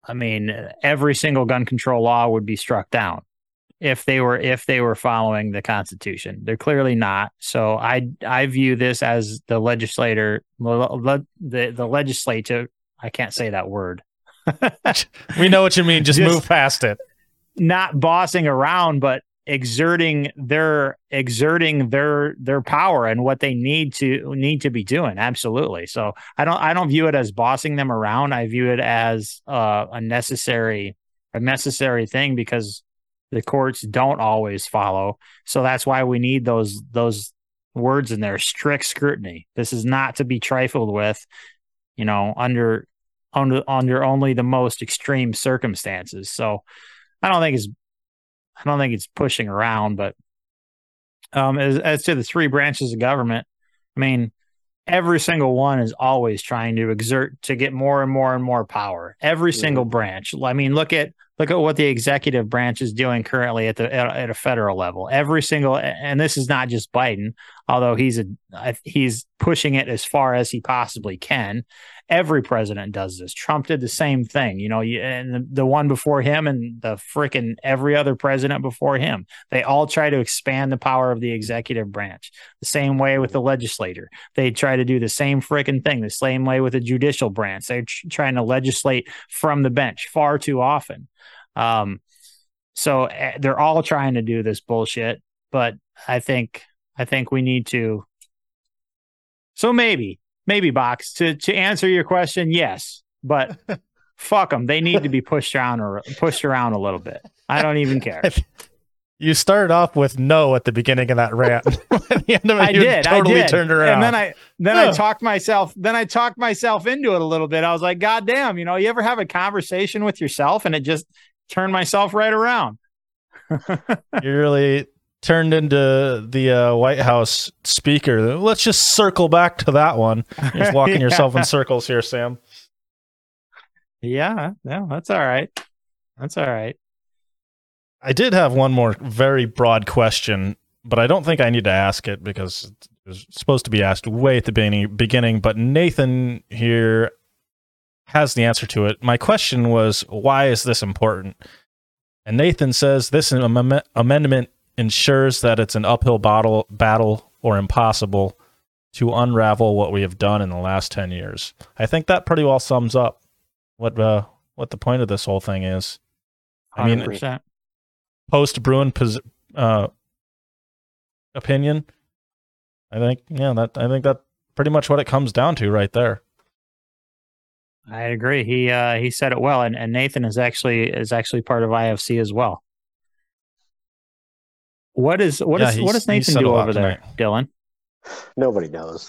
I mean, every single gun control law would be struck down if they were following the Constitution. They're clearly not. So I view this as the legislator, the legislature. I can't say that word. We know what you mean. Just move past it. Not bossing around, but exerting their power and what they need to be doing. Absolutely. So I don't view it as bossing them around. I view it as a necessary thing because the courts don't always follow. So that's why we need those words in there. Strict scrutiny. This is not to be trifled with, you know, under only the most extreme circumstances. So I don't think it's pushing around, but as to the three branches of government, I mean, every single one is always trying to exert to get more and more and more power. Every single branch. I mean, look at what the executive branch is doing currently at a federal level. Every single, and this is not just Biden, although he's pushing it as far as he possibly can. Every president does this. Trump did the same thing, you know, and the one before him and the freaking every other president before him. They all try to expand the power of the executive branch. The same way with the legislature. They try to do the same freaking thing. The same way with the judicial branch. They're trying to legislate from the bench far too often. So they're all trying to do this bullshit, but I think we need to. So maybe Box, to answer your question, yes, but fuck them. They need to be pushed around a little bit. I don't even care. You started off with no at the beginning of that rant. At the end of it, I totally turned around. And then I talked myself into it a little bit. I was like, God damn, you know, you ever have a conversation with yourself and it just turned myself right around. You really turned into the White House speaker. Let's just circle back to that one. You're just walking yourself in circles here, Sam. Yeah, no, that's all right. That's all right. I did have one more very broad question, but I don't think I need to ask it because it was supposed to be asked way at the beginning, but Nathan here has the answer to it. My question was, why is this important? And Nathan says this amendment ensures that it's an uphill battle or impossible to unravel what we have done in the last 10 years. I think that pretty well sums up what the point of this whole thing is. 100%. I mean, post-Bruen opinion, I think that pretty much what it comes down to right there. I agree. He said it well, and Nathan is actually part of IFC as well. What does Nathan do over there, Dylan? Nobody knows.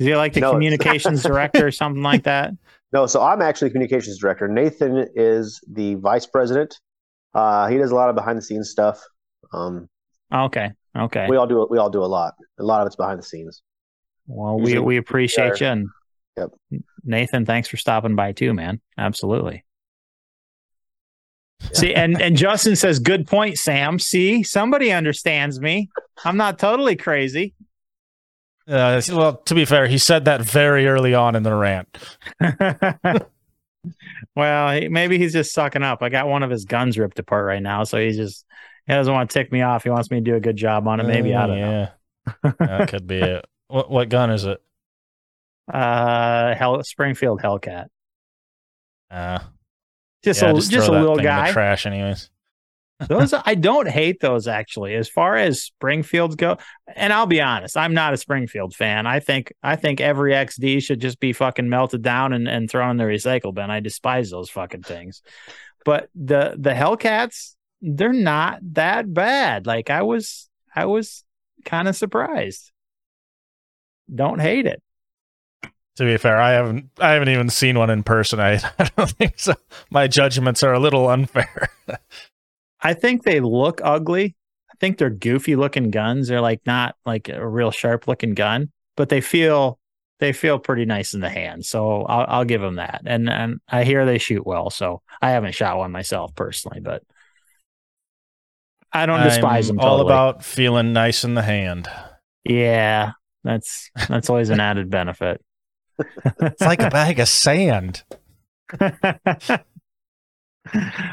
Is he like the communications director or something like that? No, so I'm actually communications director. Nathan is the vice president. He does a lot of behind the scenes stuff. Okay. We all do a lot. A lot of it's behind the scenes. Well, we appreciate you. And yep. Nathan, thanks for stopping by too, man. Absolutely. Yeah. See, and Justin says, good point, Sam. See, somebody understands me. I'm not totally crazy. Well, to be fair, he said that very early on in the rant. Well, maybe he's just sucking up. I got one of his guns ripped apart right now, so he doesn't want to tick me off. He wants me to do a good job on it. Maybe I don't know. That could be it. What gun is it? Springfield Hellcat. Just a little guy. In the trash, anyways. Those I don't hate those actually. As far as Springfields go, and I'll be honest, I'm not a Springfield fan. I think every XD should just be fucking melted down and thrown in the recycle bin. I despise those fucking things. But the Hellcats, they're not that bad. Like I was kind of surprised. Don't hate it. To be fair, I haven't even seen one in person. I don't think so. My judgments are a little unfair. I think they look ugly. I think they're goofy looking guns. They're like not like a real sharp looking gun, but they feel pretty nice in the hand. So I'll give them that. And I hear they shoot well. So I haven't shot one myself personally, but I don't despise them. All about feeling nice in the hand. Yeah, that's always an added benefit. It's like a bag of sand.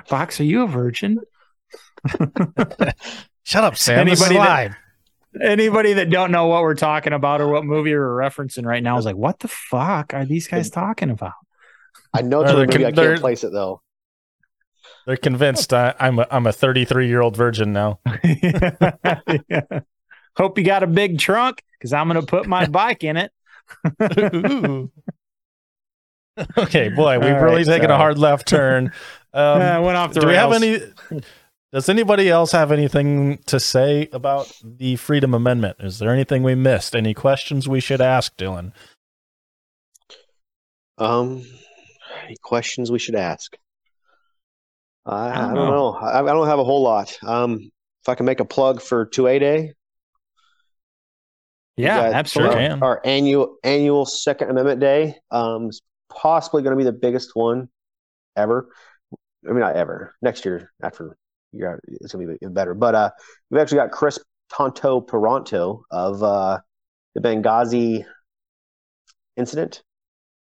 Fox, are you a virgin? Shut up, Sam. Anybody that don't know what we're talking about or what movie we're referencing right now is like, what the fuck are these guys talking about? I know it's a movie. I can't place it though. They're convinced I'm a 33-year-old virgin now. Yeah. Hope you got a big trunk because I'm going to put my bike in it. Okay, boy, we've taken a hard left turn. I went off the rails. Does anybody else have anything to say about the Freedom Amendment? Is there anything we missed? Any questions we should ask, Dylan? Any questions we should ask? I don't know. I don't have a whole lot. If I can make a plug for 2A Day. Yeah, absolutely. Our annual Second Amendment Day. It's possibly going to be the biggest one ever. I mean, not ever. Next year, after year, it's going to be even better. But we've actually got Chris Tonto-Paranto of the Benghazi incident.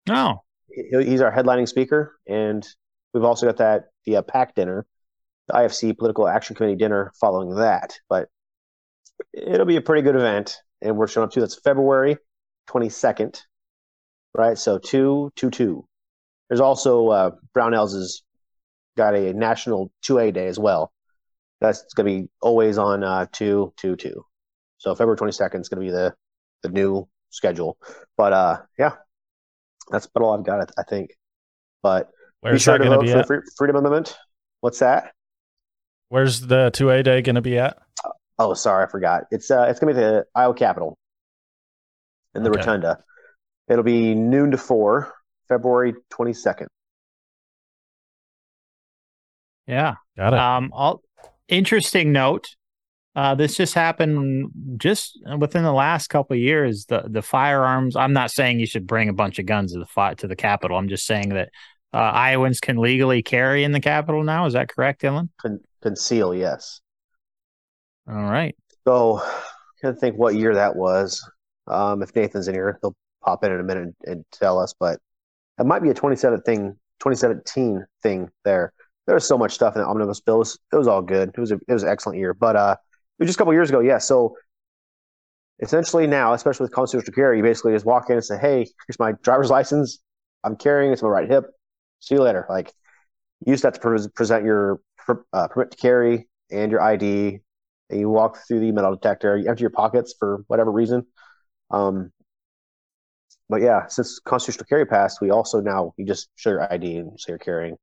Oh. He's our headlining speaker. And we've also got the PAC dinner, the IFC Political Action Committee dinner following that. But it'll be a pretty good event. And we're showing up to that's February 22nd, right? So 2-2-2. There's also Brownells has got a national 2A day as well. That's going to be always on 2-2-2. So February 22nd is going to be the new schedule. But yeah, that's about all I've got, I think. But be sure to vote for Freedom Amendment. What's that? Where's the 2A day going to be at? Oh, sorry, I forgot. It's going to be the Iowa Capitol in the Rotunda. It'll be 12 to 4, February 22nd. Yeah. Got it. Interesting note. This just happened just within the last couple of years. The firearms, I'm not saying you should bring a bunch of guns to the Capitol. I'm just saying that Iowans can legally carry in the Capitol now. Is that correct, Dylan? Conceal, yes. All right. So I can't think what year that was. If Nathan's in here, he'll pop in a minute and tell us. But it might be a 2017 thing there. There was so much stuff in the omnibus bill. It was all good. It was an excellent year. But it was just a couple years ago, yeah. So essentially now, especially with constitutional carry, you basically just walk in and say, hey, here's my driver's license. I'm carrying it to my right hip. See you later. Like, you used to have to present your permit to carry and your ID. And you walk through the metal detector, you empty your pockets for whatever reason. But yeah, since constitutional carry passed, we also now, you just show your ID and say you're carrying.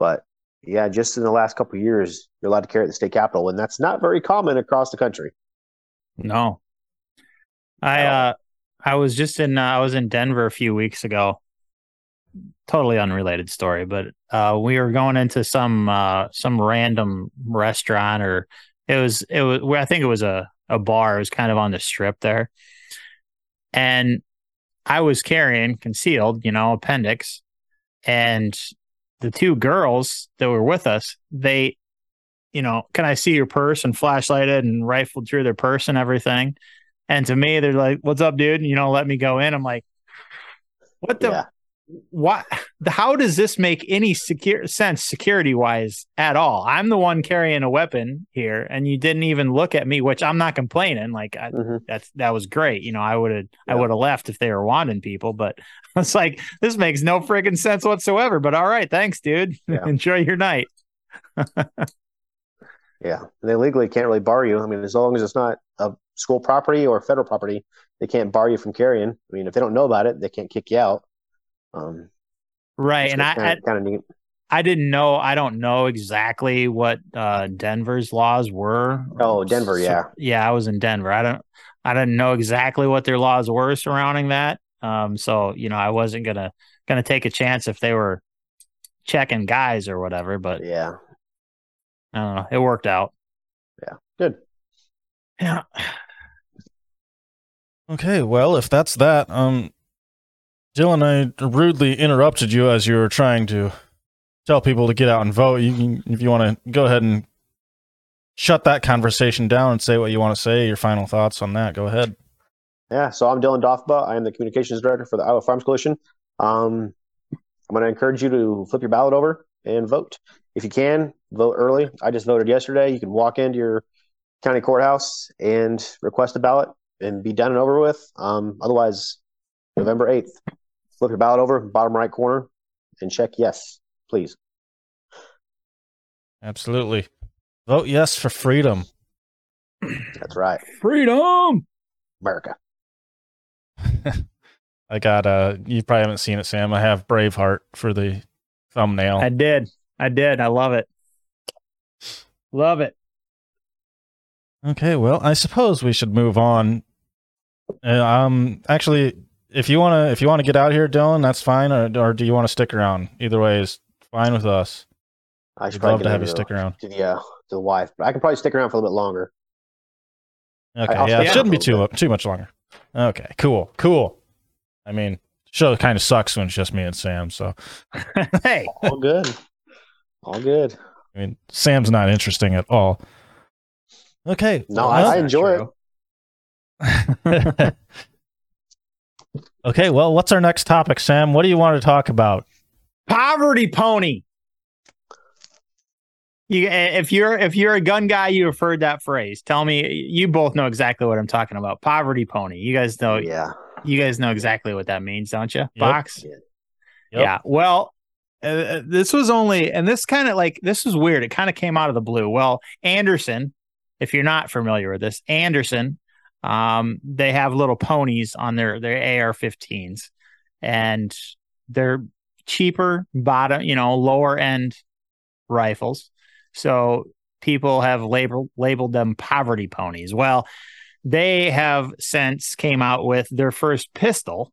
But yeah, just in the last couple of years, you're allowed to carry at the state capitol, and that's not very common across the country. No. I was in Denver a few weeks ago. Totally unrelated story, but we were going into some random restaurant or It was. I think it was a bar. It was kind of on the strip there, and I was carrying concealed, appendix. And the two girls that were with us, they, can I see your purse? And flashlighted and rifled through their purse and everything. And to me, they're like, "What's up, dude?" And, let me go in. I'm like, "What the? Yeah. What? How does this make any sense security wise at all? I'm the one carrying a weapon here, and you didn't even look at me, which I'm not complaining. Like that was great. I would have left if they were wanting people, but it's like, this makes no friggin' sense whatsoever. But all right, thanks, dude. Yeah. Enjoy your night. Yeah, they legally can't really bar you. I mean, as long as it's not a school property or federal property, they can't bar you from carrying. I mean, if they don't know about it, they can't kick you out. Right, and kind of neat. I don't know exactly what Denver's laws were. Oh, Denver, yeah, I was in Denver. I didn't know exactly what their laws were surrounding that. So I wasn't gonna take a chance if they were checking guys or whatever. But yeah, I don't know. It worked out. Yeah, good. Yeah. Okay, well, if that's that, Dylan, I rudely interrupted you as you were trying to tell people to get out and vote. You can, if you want to go ahead and shut that conversation down and say what you want to say, your final thoughts on that, go ahead. Yeah, so I'm Dylan Doffba. I am the communications director for the Iowa Firearms Coalition. I'm going to encourage you to flip your ballot over and vote. If you can, vote early. I just voted yesterday. You can walk into your county courthouse and request a ballot and be done and over with. Otherwise, November 8th, flip your ballot over, bottom right corner, and check yes, please. Absolutely. Vote yes for freedom. That's right. Freedom! America. I got, you probably haven't seen it, Sam. I have Braveheart for the thumbnail. I did. I love it. Love it. Okay, well, I suppose we should move on. Actually, if you want to get out of here, Dylan, that's fine. Or do you want to stick around? Either way is fine with us. I should love to have you stick around to the wife, but I can probably stick around for a little bit longer. Okay, it shouldn't be too much longer. Okay, cool. I mean, show kind of sucks when it's just me and Sam. So, hey, all good. I mean, Sam's not interesting at all. Okay. No, well, I enjoy it. Okay, well, what's our next topic, Sam? What do you want to talk about? Poverty pony. If you're a gun guy, you have heard that phrase. Tell me, you both know exactly what I'm talking about. Poverty pony. You guys know. Yeah. You guys know exactly what that means, don't you? Yep. Box. Yep. Yeah. Well. This was weird. It kind of came out of the blue. Well, Anderson, if you're not familiar with this, Anderson, they have little ponies on their AR-15s, and they're cheaper, bottom, lower end rifles. So people have labeled them poverty ponies. Well, they have since came out with their first pistol,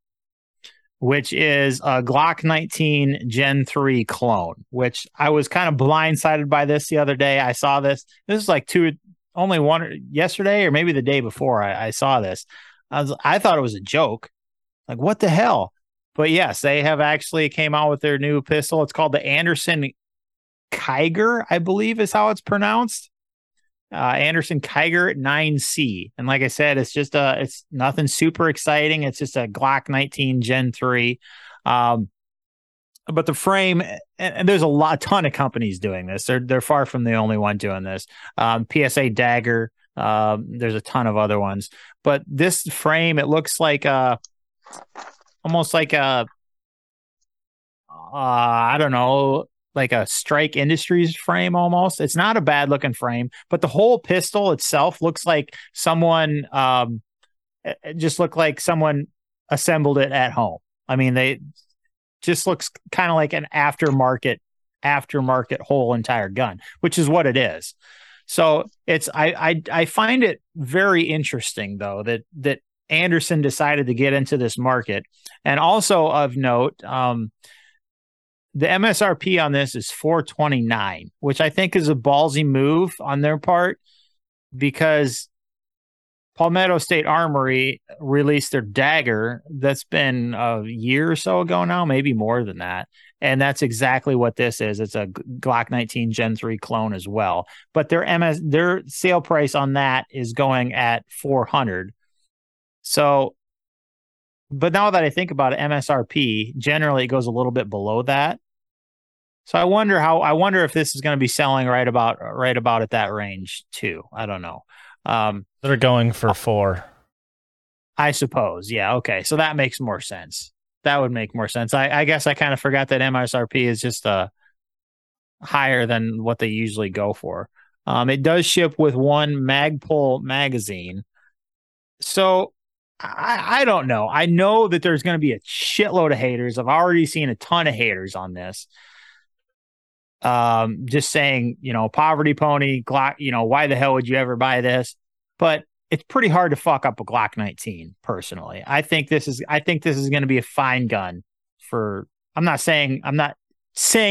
which is a Glock 19 Gen 3 clone, which I was kind of blindsided by this the other day. I saw this. This is like yesterday or maybe the day before I saw this. I thought it was a joke. Like, what the hell? But yes, they have actually came out with their new pistol. It's called the Anderson Kiger, I believe is how it's pronounced. Anderson Kiger 9C. And like I said, it's nothing super exciting. It's just a Glock 19 Gen 3. But the frame, and there's a ton of companies doing this. They're far from the only one doing this. PSA Dagger. There's a ton of other ones. But this frame, it looks like almost like a Strike Industries frame almost. It's not a bad looking frame, but the whole pistol itself looks like someone assembled it at home. I mean, they just looks kind of like an aftermarket whole entire gun, which is what it is. So it's I find it very interesting though that Anderson decided to get into this market. And also of note, the MSRP on this is $429, which I think is a ballsy move on their part because Palmetto State Armory released their Dagger. That's been a year or so ago now, maybe more than that. And that's exactly what this is. It's a Glock 19 Gen 3 clone as well. But their sale price on that is going at $400. So, but now that I think about it, MSRP, generally it goes a little bit below that. So I wonder if this is going to be selling right about at that range too. I don't know. They're going for $4. I suppose. Yeah. Okay. So that makes more sense. That would make more sense. I guess I kind of forgot that MSRP is just higher than what they usually go for. It does ship with one Magpul magazine. So I don't know. I know that there's going to be a shitload of haters. I've already seen a ton of haters on this. Just saying, poverty pony, Glock, why the hell would you ever buy this? But it's pretty hard to fuck up a Glock 19, personally. I think this is going to be a fine gun for, I'm not saying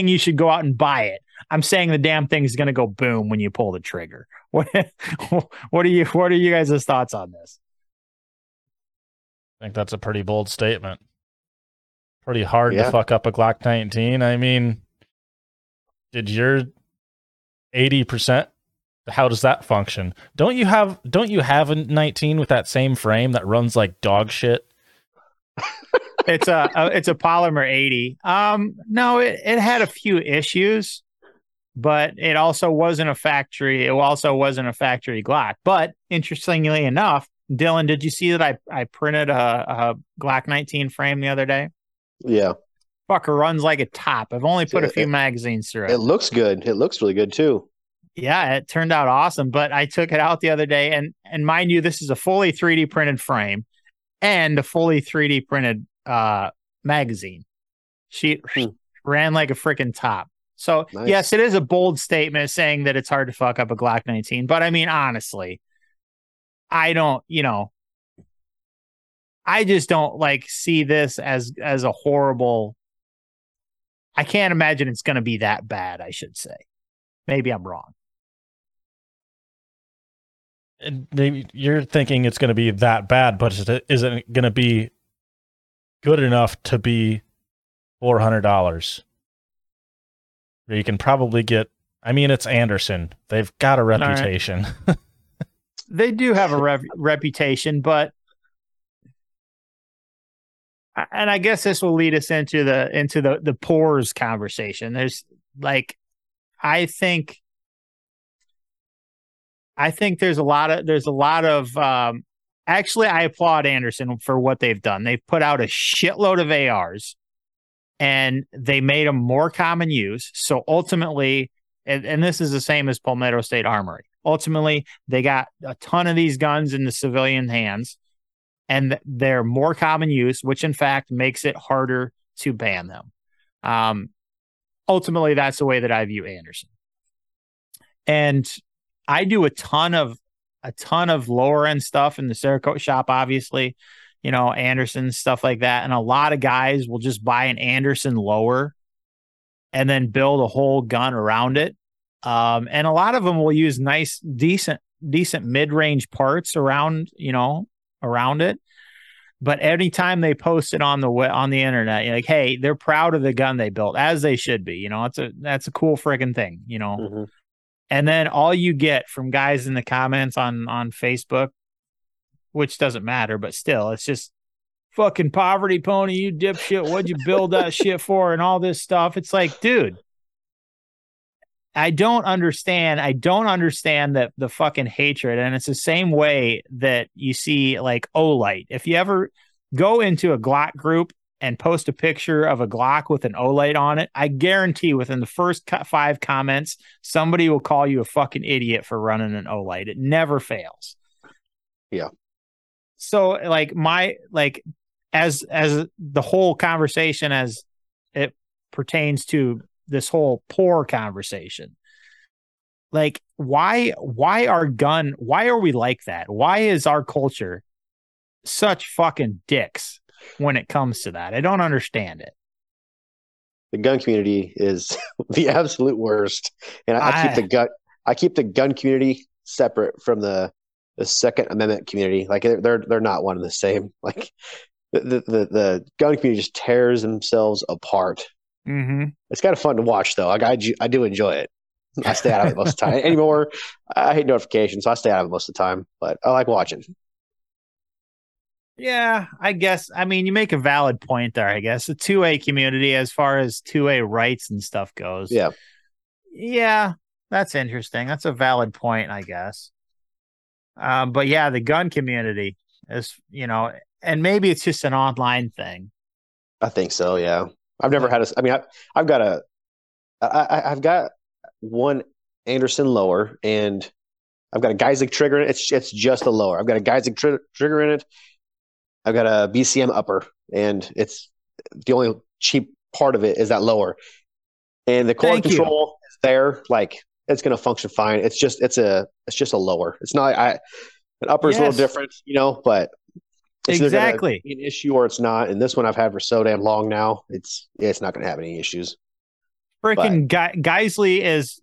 you should go out and buy it. I'm saying the damn thing is going to go boom when you pull the trigger. What are you guys' thoughts on this? I think that's a pretty bold statement. Pretty hard to fuck up a Glock 19. I mean, did your 80%? How does that function? Don't you have a 19 with that same frame that runs like dog shit? It's a polymer 80. No, it had a few issues, but it also wasn't a factory. It also wasn't a factory Glock. But interestingly enough, Dylan, did you see that I printed a Glock 19 frame the other day? Yeah. Fucker runs like a top. I've only put a few magazines through it. It looks good. It looks really good too. Yeah, it turned out awesome. But I took it out the other day, and mind you, this is a fully 3D printed frame and a fully 3D printed magazine. She ran like a freaking top. So nice. Yes, it is a bold statement saying that it's hard to fuck up a Glock 19. But I mean, honestly, I just don't see this as a horrible. I can't imagine it's going to be that bad, I should say. Maybe I'm wrong. You're thinking it's going to be that bad, but is it going to be good enough to be $400? You can probably get... I mean, it's Anderson. They've got a reputation. Right. They do have a reputation, but... And I guess this will lead us into the pores conversation. There's, like... I think there's a lot of actually I applaud Anderson for what they've done. They've put out a shitload of ARs and they made them more common use. So ultimately, and this is the same as Palmetto State Armory. Ultimately, they got a ton of these guns in the civilian hands and they're more common use, which in fact makes it harder to ban them. Ultimately, that's the way that I view Anderson. And I do a ton of lower end stuff in the Cerakote shop, obviously, Anderson, stuff like that. And a lot of guys will just buy an Anderson lower and then build a whole gun around it. And a lot of them will use nice, decent mid-range parts around it. But anytime they post it on the internet, you're like, hey, they're proud of the gun they built, as they should be. That's a cool freaking thing, Mm-hmm. And then all you get from guys in the comments on Facebook, which doesn't matter, but still, it's just fucking poverty pony, you dipshit. What'd you build that shit for? And all this stuff. It's like, dude, I don't understand that the fucking hatred. And it's the same way that you see like Olight. If you ever go into a Glock group and post a picture of a Glock with an Olight on it, I guarantee within the first 5 comments, somebody will call you a fucking idiot for running an Olight. It never fails. Yeah. So like as the whole conversation as it pertains to this whole poor conversation, like why are we like that? Why is our culture such fucking dicks when it comes to that? I don't understand it. The gun community is the absolute worst, and I keep the gun community separate from the Second Amendment community. Like they're not one and the same. Like the gun community just tears themselves apart. Mm-hmm. It's kind of fun to watch, though. Like, I do enjoy it. I stay out of it most of the time. Anymore, I hate notifications, so I stay out of it most of the time. But I like watching. Yeah, I guess. I mean, you make a valid point there, I guess. The 2A community, as far as 2A rights and stuff goes. Yeah. Yeah, that's interesting. That's a valid point, I guess. But yeah, the gun community is, and maybe it's just an online thing. I think so, yeah. I've never had I've got one Anderson lower, and I've got a Geissele trigger in it. It's just a lower. I've got a Geissele trigger in it. I've got a BCM upper, and it's the only cheap part of it is that lower. And the cord control is there. Like it's going to function fine. It's just a lower. It's not an upper is a little different, but. It's exactly an issue or it's not, and this one I've had for so damn long now. It's not going to have any issues. Freaking Geissele is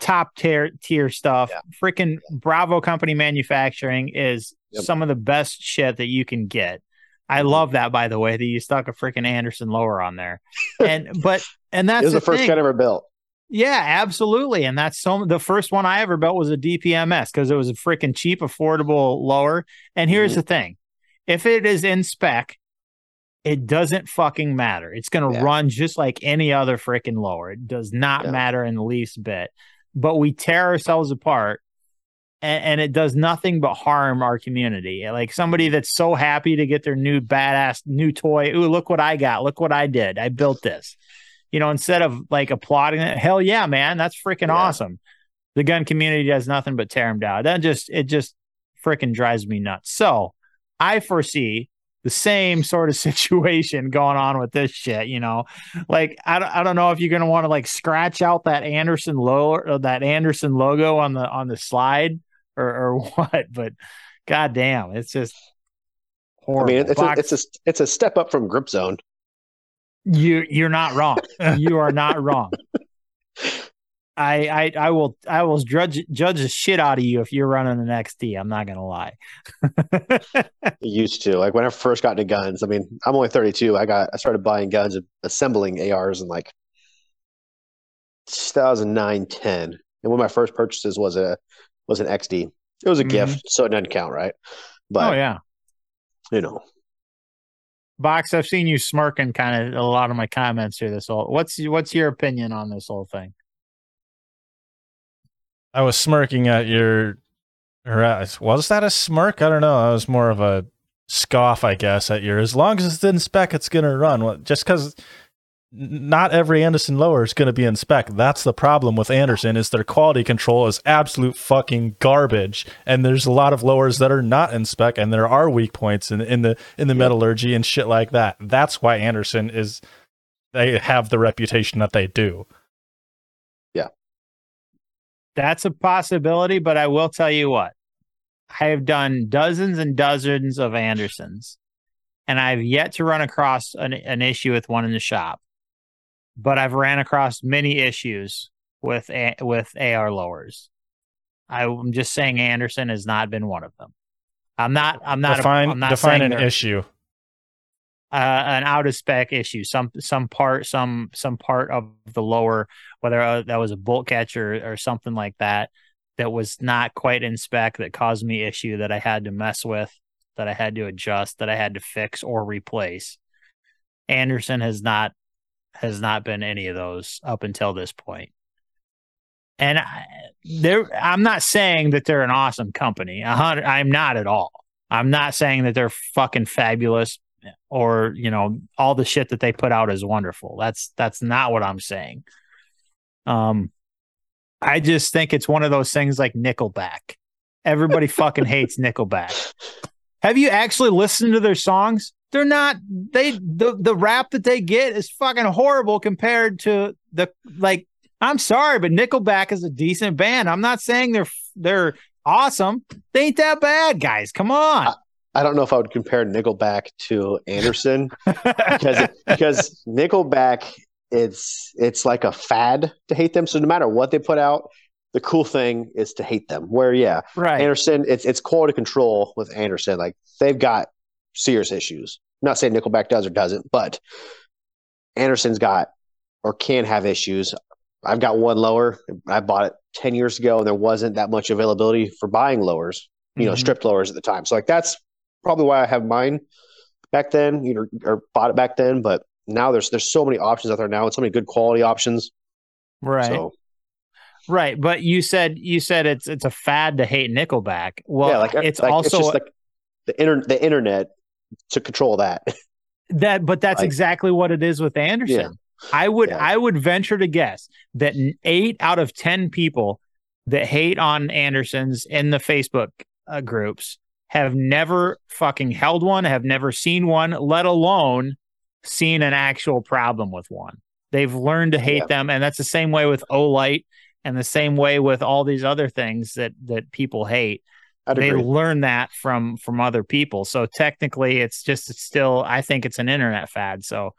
top tier stuff. Yeah. Freaking Bravo Company Manufacturing is some of the best shit that you can get. I love that, by the way, that you stuck a freaking Anderson lower on there. And that's it was the first gun ever built. Yeah, absolutely. And that's the first one I ever built was a DPMS because it was a freaking cheap, affordable lower. And here's the thing. If it is in spec, it doesn't fucking matter. It's going to run just like any other freaking lower. It does not matter in the least bit. But we tear ourselves apart and it does nothing but harm our community. Like somebody that's so happy to get their new badass new toy. Ooh, look what I got. Look what I did. I built this. You know, instead of like applauding it, hell yeah, man, that's freaking awesome. The gun community does nothing but tear them down. It just freaking drives me nuts. So I foresee the same sort of situation going on with this shit. You know, like I don't know if you're gonna want to like scratch out that Anderson lower or that Anderson logo on the slide or what, but goddamn, it's just horrible. I mean, it's a step up from Grip Zone. You're not wrong. You are not wrong. I will judge the shit out of you if you're running an XD. I'm not gonna lie. Used to, like, when I first got into guns. I mean, I'm only 32. I started buying guns and assembling ARs in like 2009, 10. And one of my first purchases was an XD. It was a gift, so it doesn't count, right? But you know. Box, I've seen you smirking kind of a lot of my comments here. What's your opinion on this whole thing? I was smirking at was that a smirk? I don't know. I was more of a scoff, I guess, at your, as long as it's in spec, it's going to run. Well, just because not every Anderson lower is going to be in spec. That's the problem with Anderson, is their quality control is absolute fucking garbage. And there's a lot of lowers that are not in spec, and there are weak points in the metallurgy and shit like that. That's why Anderson they have the reputation that they do. Yeah. That's a possibility, but I will tell you what. I have done dozens and dozens of Andersons, and I've yet to run across an issue with one in the shop. But I've ran across many issues with AR lowers. I'm just saying Anderson has not been one of them. I'm not define an issue. An out of spec issue, some part of the lower, whether that was a bolt catcher or something like that, that was not quite in spec, that caused me issue that I had to mess with, that I had to adjust, that I had to fix or replace. Anderson has not been any of those up until this point. And I'm not saying that they're an awesome company. I'm not at all. I'm not saying that they're fucking fabulous or, you know, all the shit that they put out is wonderful. That's not what I'm saying. I just think it's one of those things like Nickelback. Everybody fucking hates Nickelback. Have you actually listened to their songs? They're not. The rap that they get is fucking horrible compared to the, like, I'm sorry, but Nickelback is a decent band. I'm not saying they're awesome. They ain't that bad, guys. Come on. I don't know if I would compare Nickelback to Anderson because Nickelback, it's like a fad to hate them. So no matter what they put out, the cool thing is to hate them. Where right. Anderson, it's quality control with Anderson. Like, they've got serious issues. I'm not saying Nickelback does or doesn't, but Anderson's got or can have issues. I've got one lower. I bought it 10 years ago, and there wasn't that much availability for buying lowers, you know, stripped lowers at the time. So, like, that's probably why I have mine back then, you know, or bought it back then. But now there's so many options out there now, and so many good quality options. Right. So. Right. But you said it's a fad to hate Nickelback. Well, yeah, it's also just like the internet to control that's like, exactly what it is with Anderson. Yeah. I would venture to guess that 8 out of 10 people that hate on Anderson's in the Facebook groups have never fucking held one, have never seen one, let alone seen an actual problem with one. They've learned to hate them. And that's the same way with Olight and the same way with all these other things that people hate. They learn that from other people. So technically it's still, I think it's an internet fad. So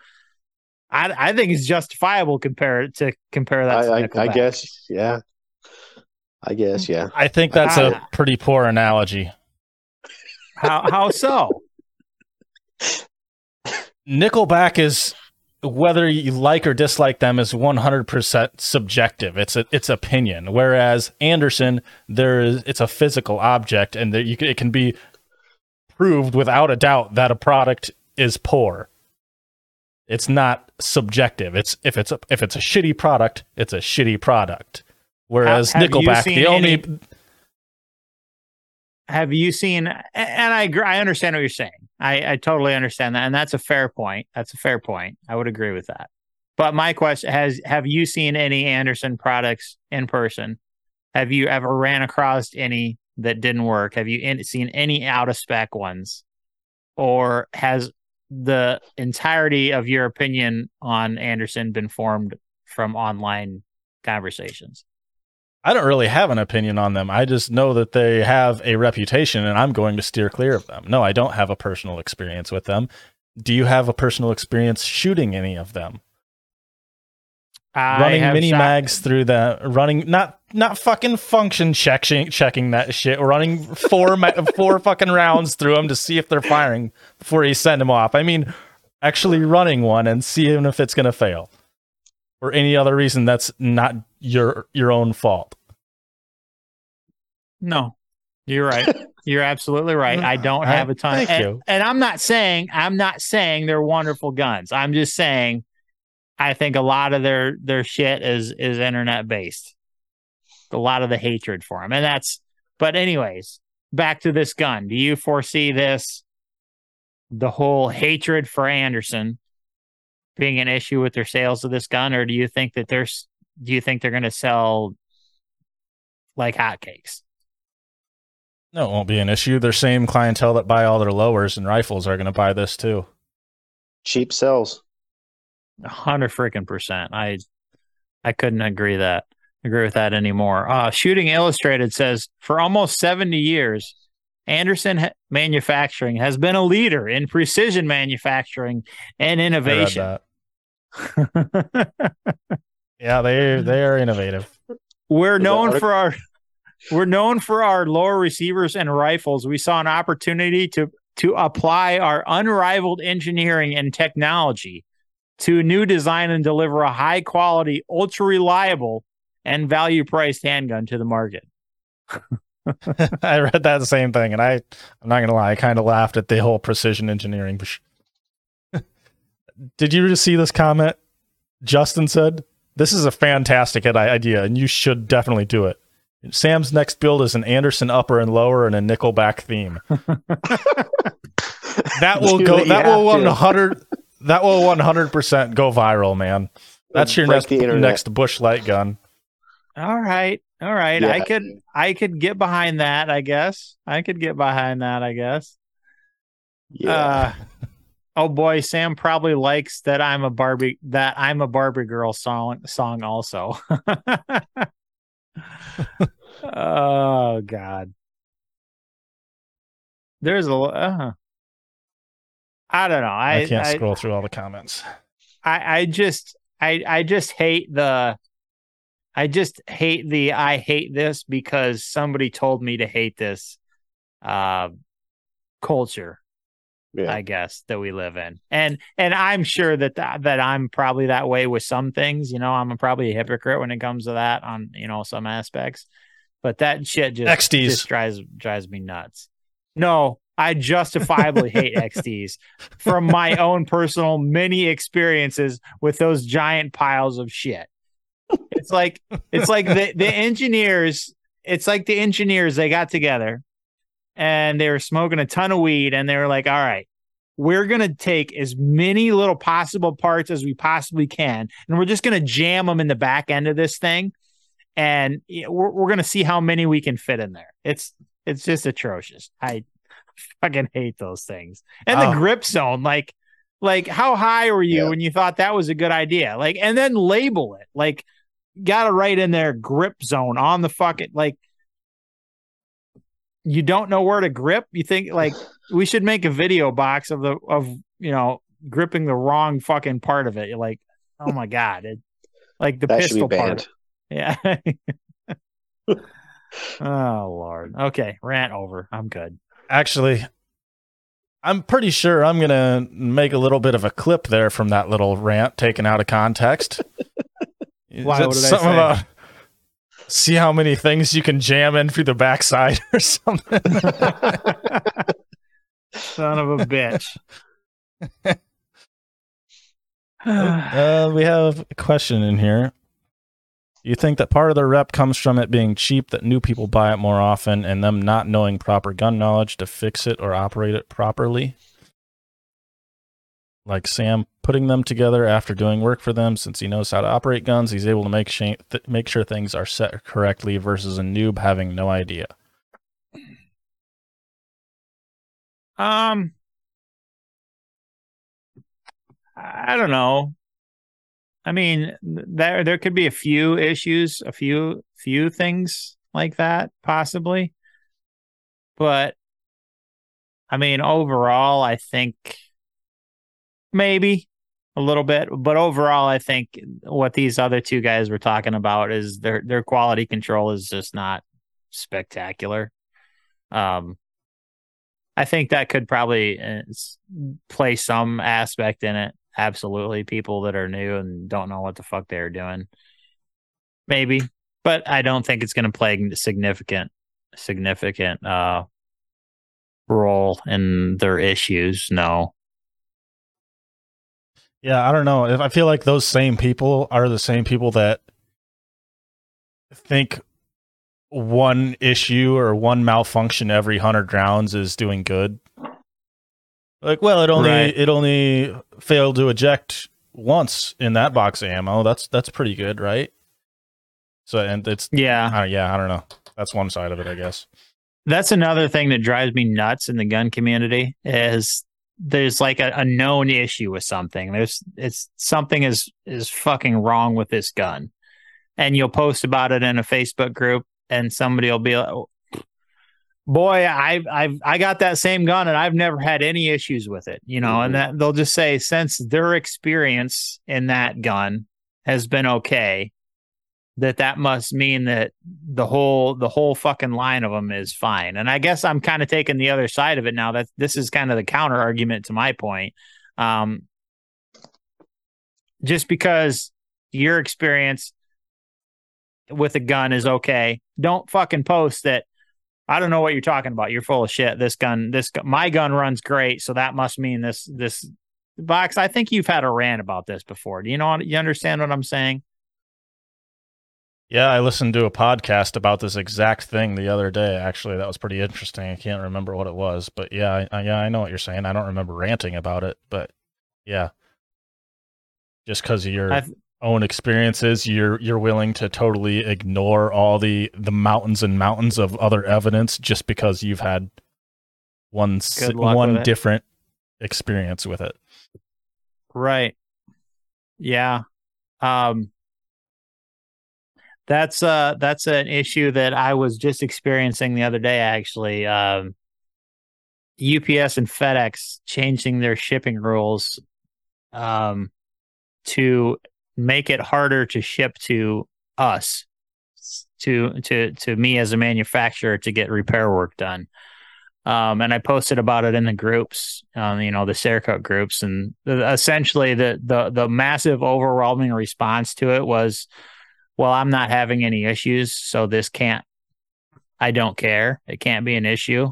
I think it's justifiable compare that to Nickelback. I guess. I think that's a pretty poor analogy. How so? Nickelback is, whether you like or dislike them, is 100% subjective. It's opinion. Whereas Anderson, it's a physical object, and it can be proved without a doubt that a product is poor. It's not subjective. If it's a shitty product, it's a shitty product. Whereas Nickelback, have you seen? And I agree. I understand what you're saying. I totally understand that, and that's a fair point. I would agree with that. But my question have you seen any Anderson products in person? Have you ever ran across any that didn't work? Have you seen any out of spec ones, or has the entirety of your opinion on Anderson been formed from online conversations? I don't really have an opinion on them. I just know that they have a reputation and I'm going to steer clear of them. No, I don't have a personal experience with them. Do you have a personal experience shooting any of them? Running mini mags through the running, not fucking function checking that shit. Running four fucking rounds through them to see if they're firing before you send them off. I mean, actually running one and seeing if it's going to fail or any other reason that's not your own fault. No, you're right. You're absolutely right. I don't have a ton. And I'm not saying they're wonderful guns. I'm just saying I think a lot of their shit is internet based. A lot of the hatred for them. But anyways, back to this gun. Do you foresee the whole hatred for Anderson being an issue with their sales of this gun, or do you think that they're going to sell like hotcakes? No, it won't be an issue. Their same clientele that buy all their lowers and rifles are going to buy this too. Cheap sells. 100% freaking percent. I couldn't agree with that anymore. Shooting Illustrated says for almost 70 years, Anderson Manufacturing has been a leader in precision manufacturing and innovation. Yeah, they are innovative. We're known for our lower receivers and rifles. We saw an opportunity to apply our unrivaled engineering and technology to new design and deliver a high quality, ultra reliable, and value priced handgun to the market. I read that same thing, and I'm not gonna lie, I kind of laughed at the whole precision engineering. Did you see this comment? Justin said, "This is a fantastic idea, and you should definitely do it. Sam's next build is an Anderson upper and lower and a Nickelback theme." That will 100% go viral, man. That's your next Bush Light gun. All right. Yeah. I could get behind that, I guess. Yeah. Oh boy, Sam probably likes that I'm a Barbie girl song also. Oh God. There's a I don't know. I can't scroll through all the comments. I just hate I hate this because somebody told me to hate this culture, yeah. I guess, that we live in. And I'm sure that I'm probably that way with some things. You know, I'm probably a hypocrite when it comes to that on, you know, some aspects. But that shit just drives me nuts. No, I justifiably hate XDs from my own personal many experiences with those giant piles of shit. It's like the engineers. It's like the engineers. They got together, and they were smoking a ton of weed, and they were like, "All right, we're gonna take as many little possible parts as we possibly can, and we're just gonna jam them in the back end of this thing, and we're gonna see how many we can fit in there." It's just atrocious. I fucking hate those things. And the grip zone, like how high were you when you thought that was a good idea? Like, and then label it like. Gotta write in there grip zone on the fucking, like, you don't know where to grip. You think, like, we should make a video box of you know, gripping the wrong fucking part of it. You're like, oh my God, like the pistol part. Yeah. Oh Lord. Okay, rant over. I'm good. Actually, I'm pretty sure I'm going to make a little bit of a clip there from that little rant taken out of context. Why would I say? About, see how many things you can jam in through the backside or something. Son of a bitch. We have a question in here. You think that part of their rep comes from it being cheap, that new people buy it more often, and them not knowing proper gun knowledge to fix it or operate it properly? Like Sam putting them together after doing work for them, since he knows how to operate guns, he's able to make sure things are set correctly versus a noob having no idea. I don't know. I mean, there could be a few issues, a few things like that, possibly. But, I mean, overall, I think maybe a little bit. But overall, I think what these other two guys were talking about is their quality control is just not spectacular. I think that could probably play some aspect in it. Absolutely, people that are new and don't know what the fuck they're doing. Maybe, but I don't think it's going to play a significant role in their issues. No. Yeah, I don't know. I feel like those same people are the same people that think one issue or one malfunction every 100 rounds is doing good. Like, well, it only failed to eject once in that box of ammo. That's pretty good, right? So, and it's I don't know. That's one side of it, I guess. That's another thing that drives me nuts in the gun community is there's like a known issue with something. Something is fucking wrong with this gun, and you'll post about it in a Facebook group, and somebody will be like, oh, boy, I got that same gun and I've never had any issues with it, you know, mm-hmm. And that they'll just say since their experience in that gun has been okay, that must mean that the whole fucking line of them is fine. And I guess I'm kind of taking the other side of it now. That this is kind of the counter argument to my point. Just because your experience with a gun is okay, don't fucking post that. I don't know what you're talking about. You're full of shit. My gun runs great. So that must mean this box. I think you've had a rant about this before. Do you know, you understand what I'm saying? Yeah. I listened to a podcast about this exact thing the other day. Actually, that was pretty interesting. I can't remember what it was, but yeah, I know what you're saying. I don't remember ranting about it, but yeah, just cause of your own experiences, you're willing to totally ignore all the mountains and mountains of other evidence just because you've had one different experience with it. Right. Yeah. That's an issue that I was just experiencing the other day, actually. UPS and FedEx changing their shipping rules to make it harder to ship to us, to me as a manufacturer, to get repair work done. And I posted about it in the groups, the Cerakote groups, and essentially the massive overwhelming response to it was, well, I'm not having any issues, so this I don't care. It can't be an issue.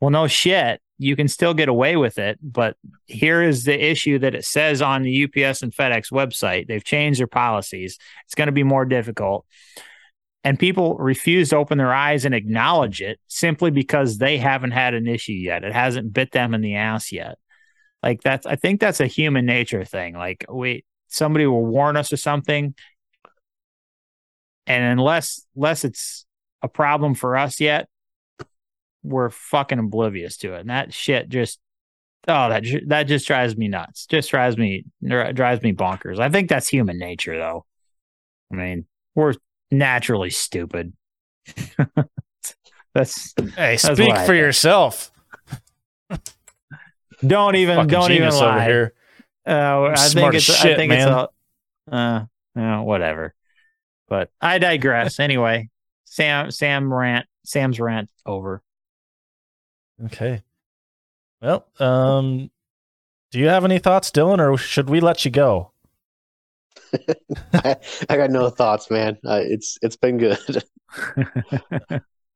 Well, no shit. You can still get away with it, but here is the issue that it says on the UPS and FedEx website. They've changed their policies. It's going to be more difficult. And people refuse to open their eyes and acknowledge it simply because they haven't had an issue yet. It hasn't bit them in the ass yet. Like I think that's a human nature thing. Like somebody will warn us of something. And unless it's a problem for us yet, we're fucking oblivious to it. And that shit just, that just drives me nuts. Just drives me bonkers. I think that's human nature, though. I mean, we're naturally stupid. That's speak for yourself. Don't even lie here. Whatever. But I digress. Anyway, Sam's rant over. Okay. Well, do you have any thoughts, Dylan, or should we let you go? I got no thoughts, man. It's been good.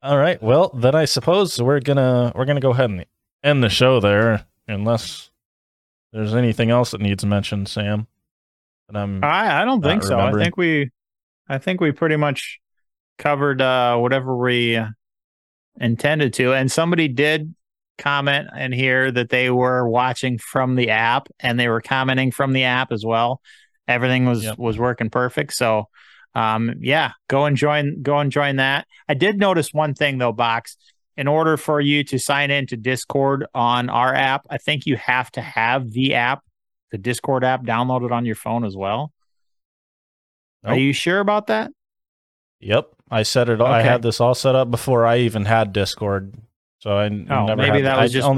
All right. Well, then I suppose we're gonna go ahead and end the show there, unless there's anything else that needs mentioned, Sam. But I don't think so. I think we pretty much covered whatever we intended to, and somebody did comment in here that they were watching from the app and they were commenting from the app as well. Everything was working perfect. So go and join that. I did notice one thing though, Box, in order for you to sign into Discord on our app, I think you have to have the app, the Discord app, downloaded on your phone as well. Nope. Are you sure about that? Yep. I set it all. Okay. I had this all set up before I even had Discord. So I only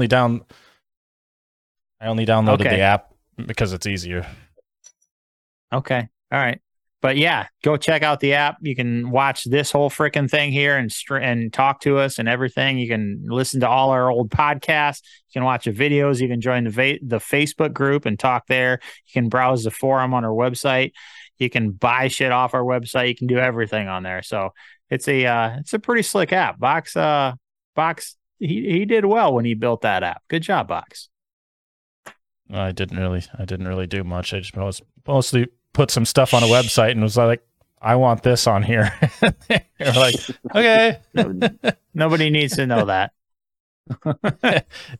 downloaded the app because it's easier. Okay. All right. But yeah, go check out the app. You can watch this whole freaking thing here and talk to us and everything. You can listen to all our old podcasts. You can watch the videos. You can join the Facebook group and talk there. You can browse the forum on our website. You can buy shit off our website. You can do everything on there. So it's a pretty slick app. Box. He did well when he built that app. Good job, Box. I didn't really do much. I just mostly put some stuff on a website and was like, I want this on here. You're like, okay. Nobody needs to know that.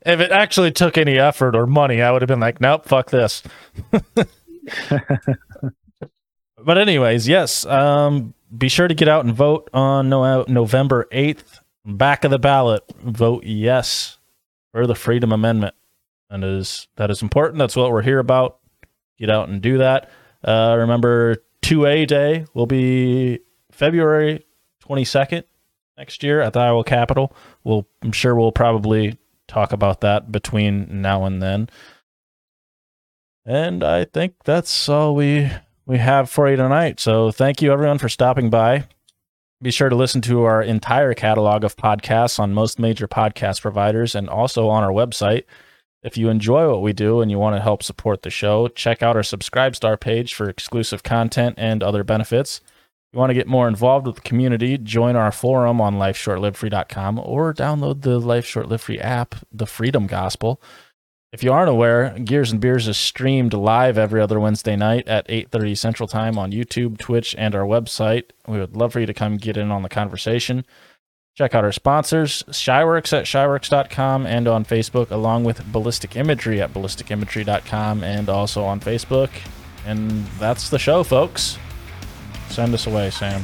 If it actually took any effort or money, I would have been like, nope, fuck this. But anyways, yes. Be sure to get out and vote on November 8th. Back of the ballot, vote yes for the Freedom Amendment. And that is important. That's what we're here about. Get out and do that. Remember, 2A Day will be February 22nd next year at the Iowa Capitol. I'm sure we'll probably talk about that between now and then. And I think that's all we have for you tonight. So thank you, everyone, for stopping by. Be sure to listen to our entire catalog of podcasts on most major podcast providers and also on our website. If you enjoy what we do and you want to help support the show, check out our Subscribestar page for exclusive content and other benefits. If you want to get more involved with the community, join our forum on lifeshortlivefree.com or download the Life Short Live Free app, The Freedom Gospel. If you aren't aware, Gears and Beers is streamed live every other Wednesday night at 8:30 Central Time on YouTube, Twitch, and our website. We would love for you to come get in on the conversation. Check out our sponsors, ShyWorks at ShyWorks.com and on Facebook, along with Ballistic Imagery at BallisticImagery.com and also on Facebook. And that's the show, folks. Send us away, Sam.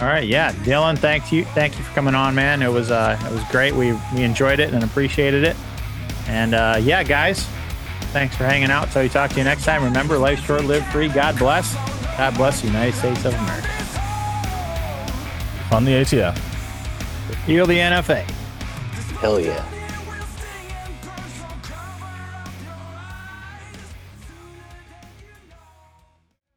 All right, yeah. Dylan, thank you for coming on, man. It was great. We enjoyed it and appreciated it. And guys, thanks for hanging out. So we talk to you next time. Remember, life's short, live free. God bless. God bless the United States of America. On the ATF. Heal the NFA. Hell yeah.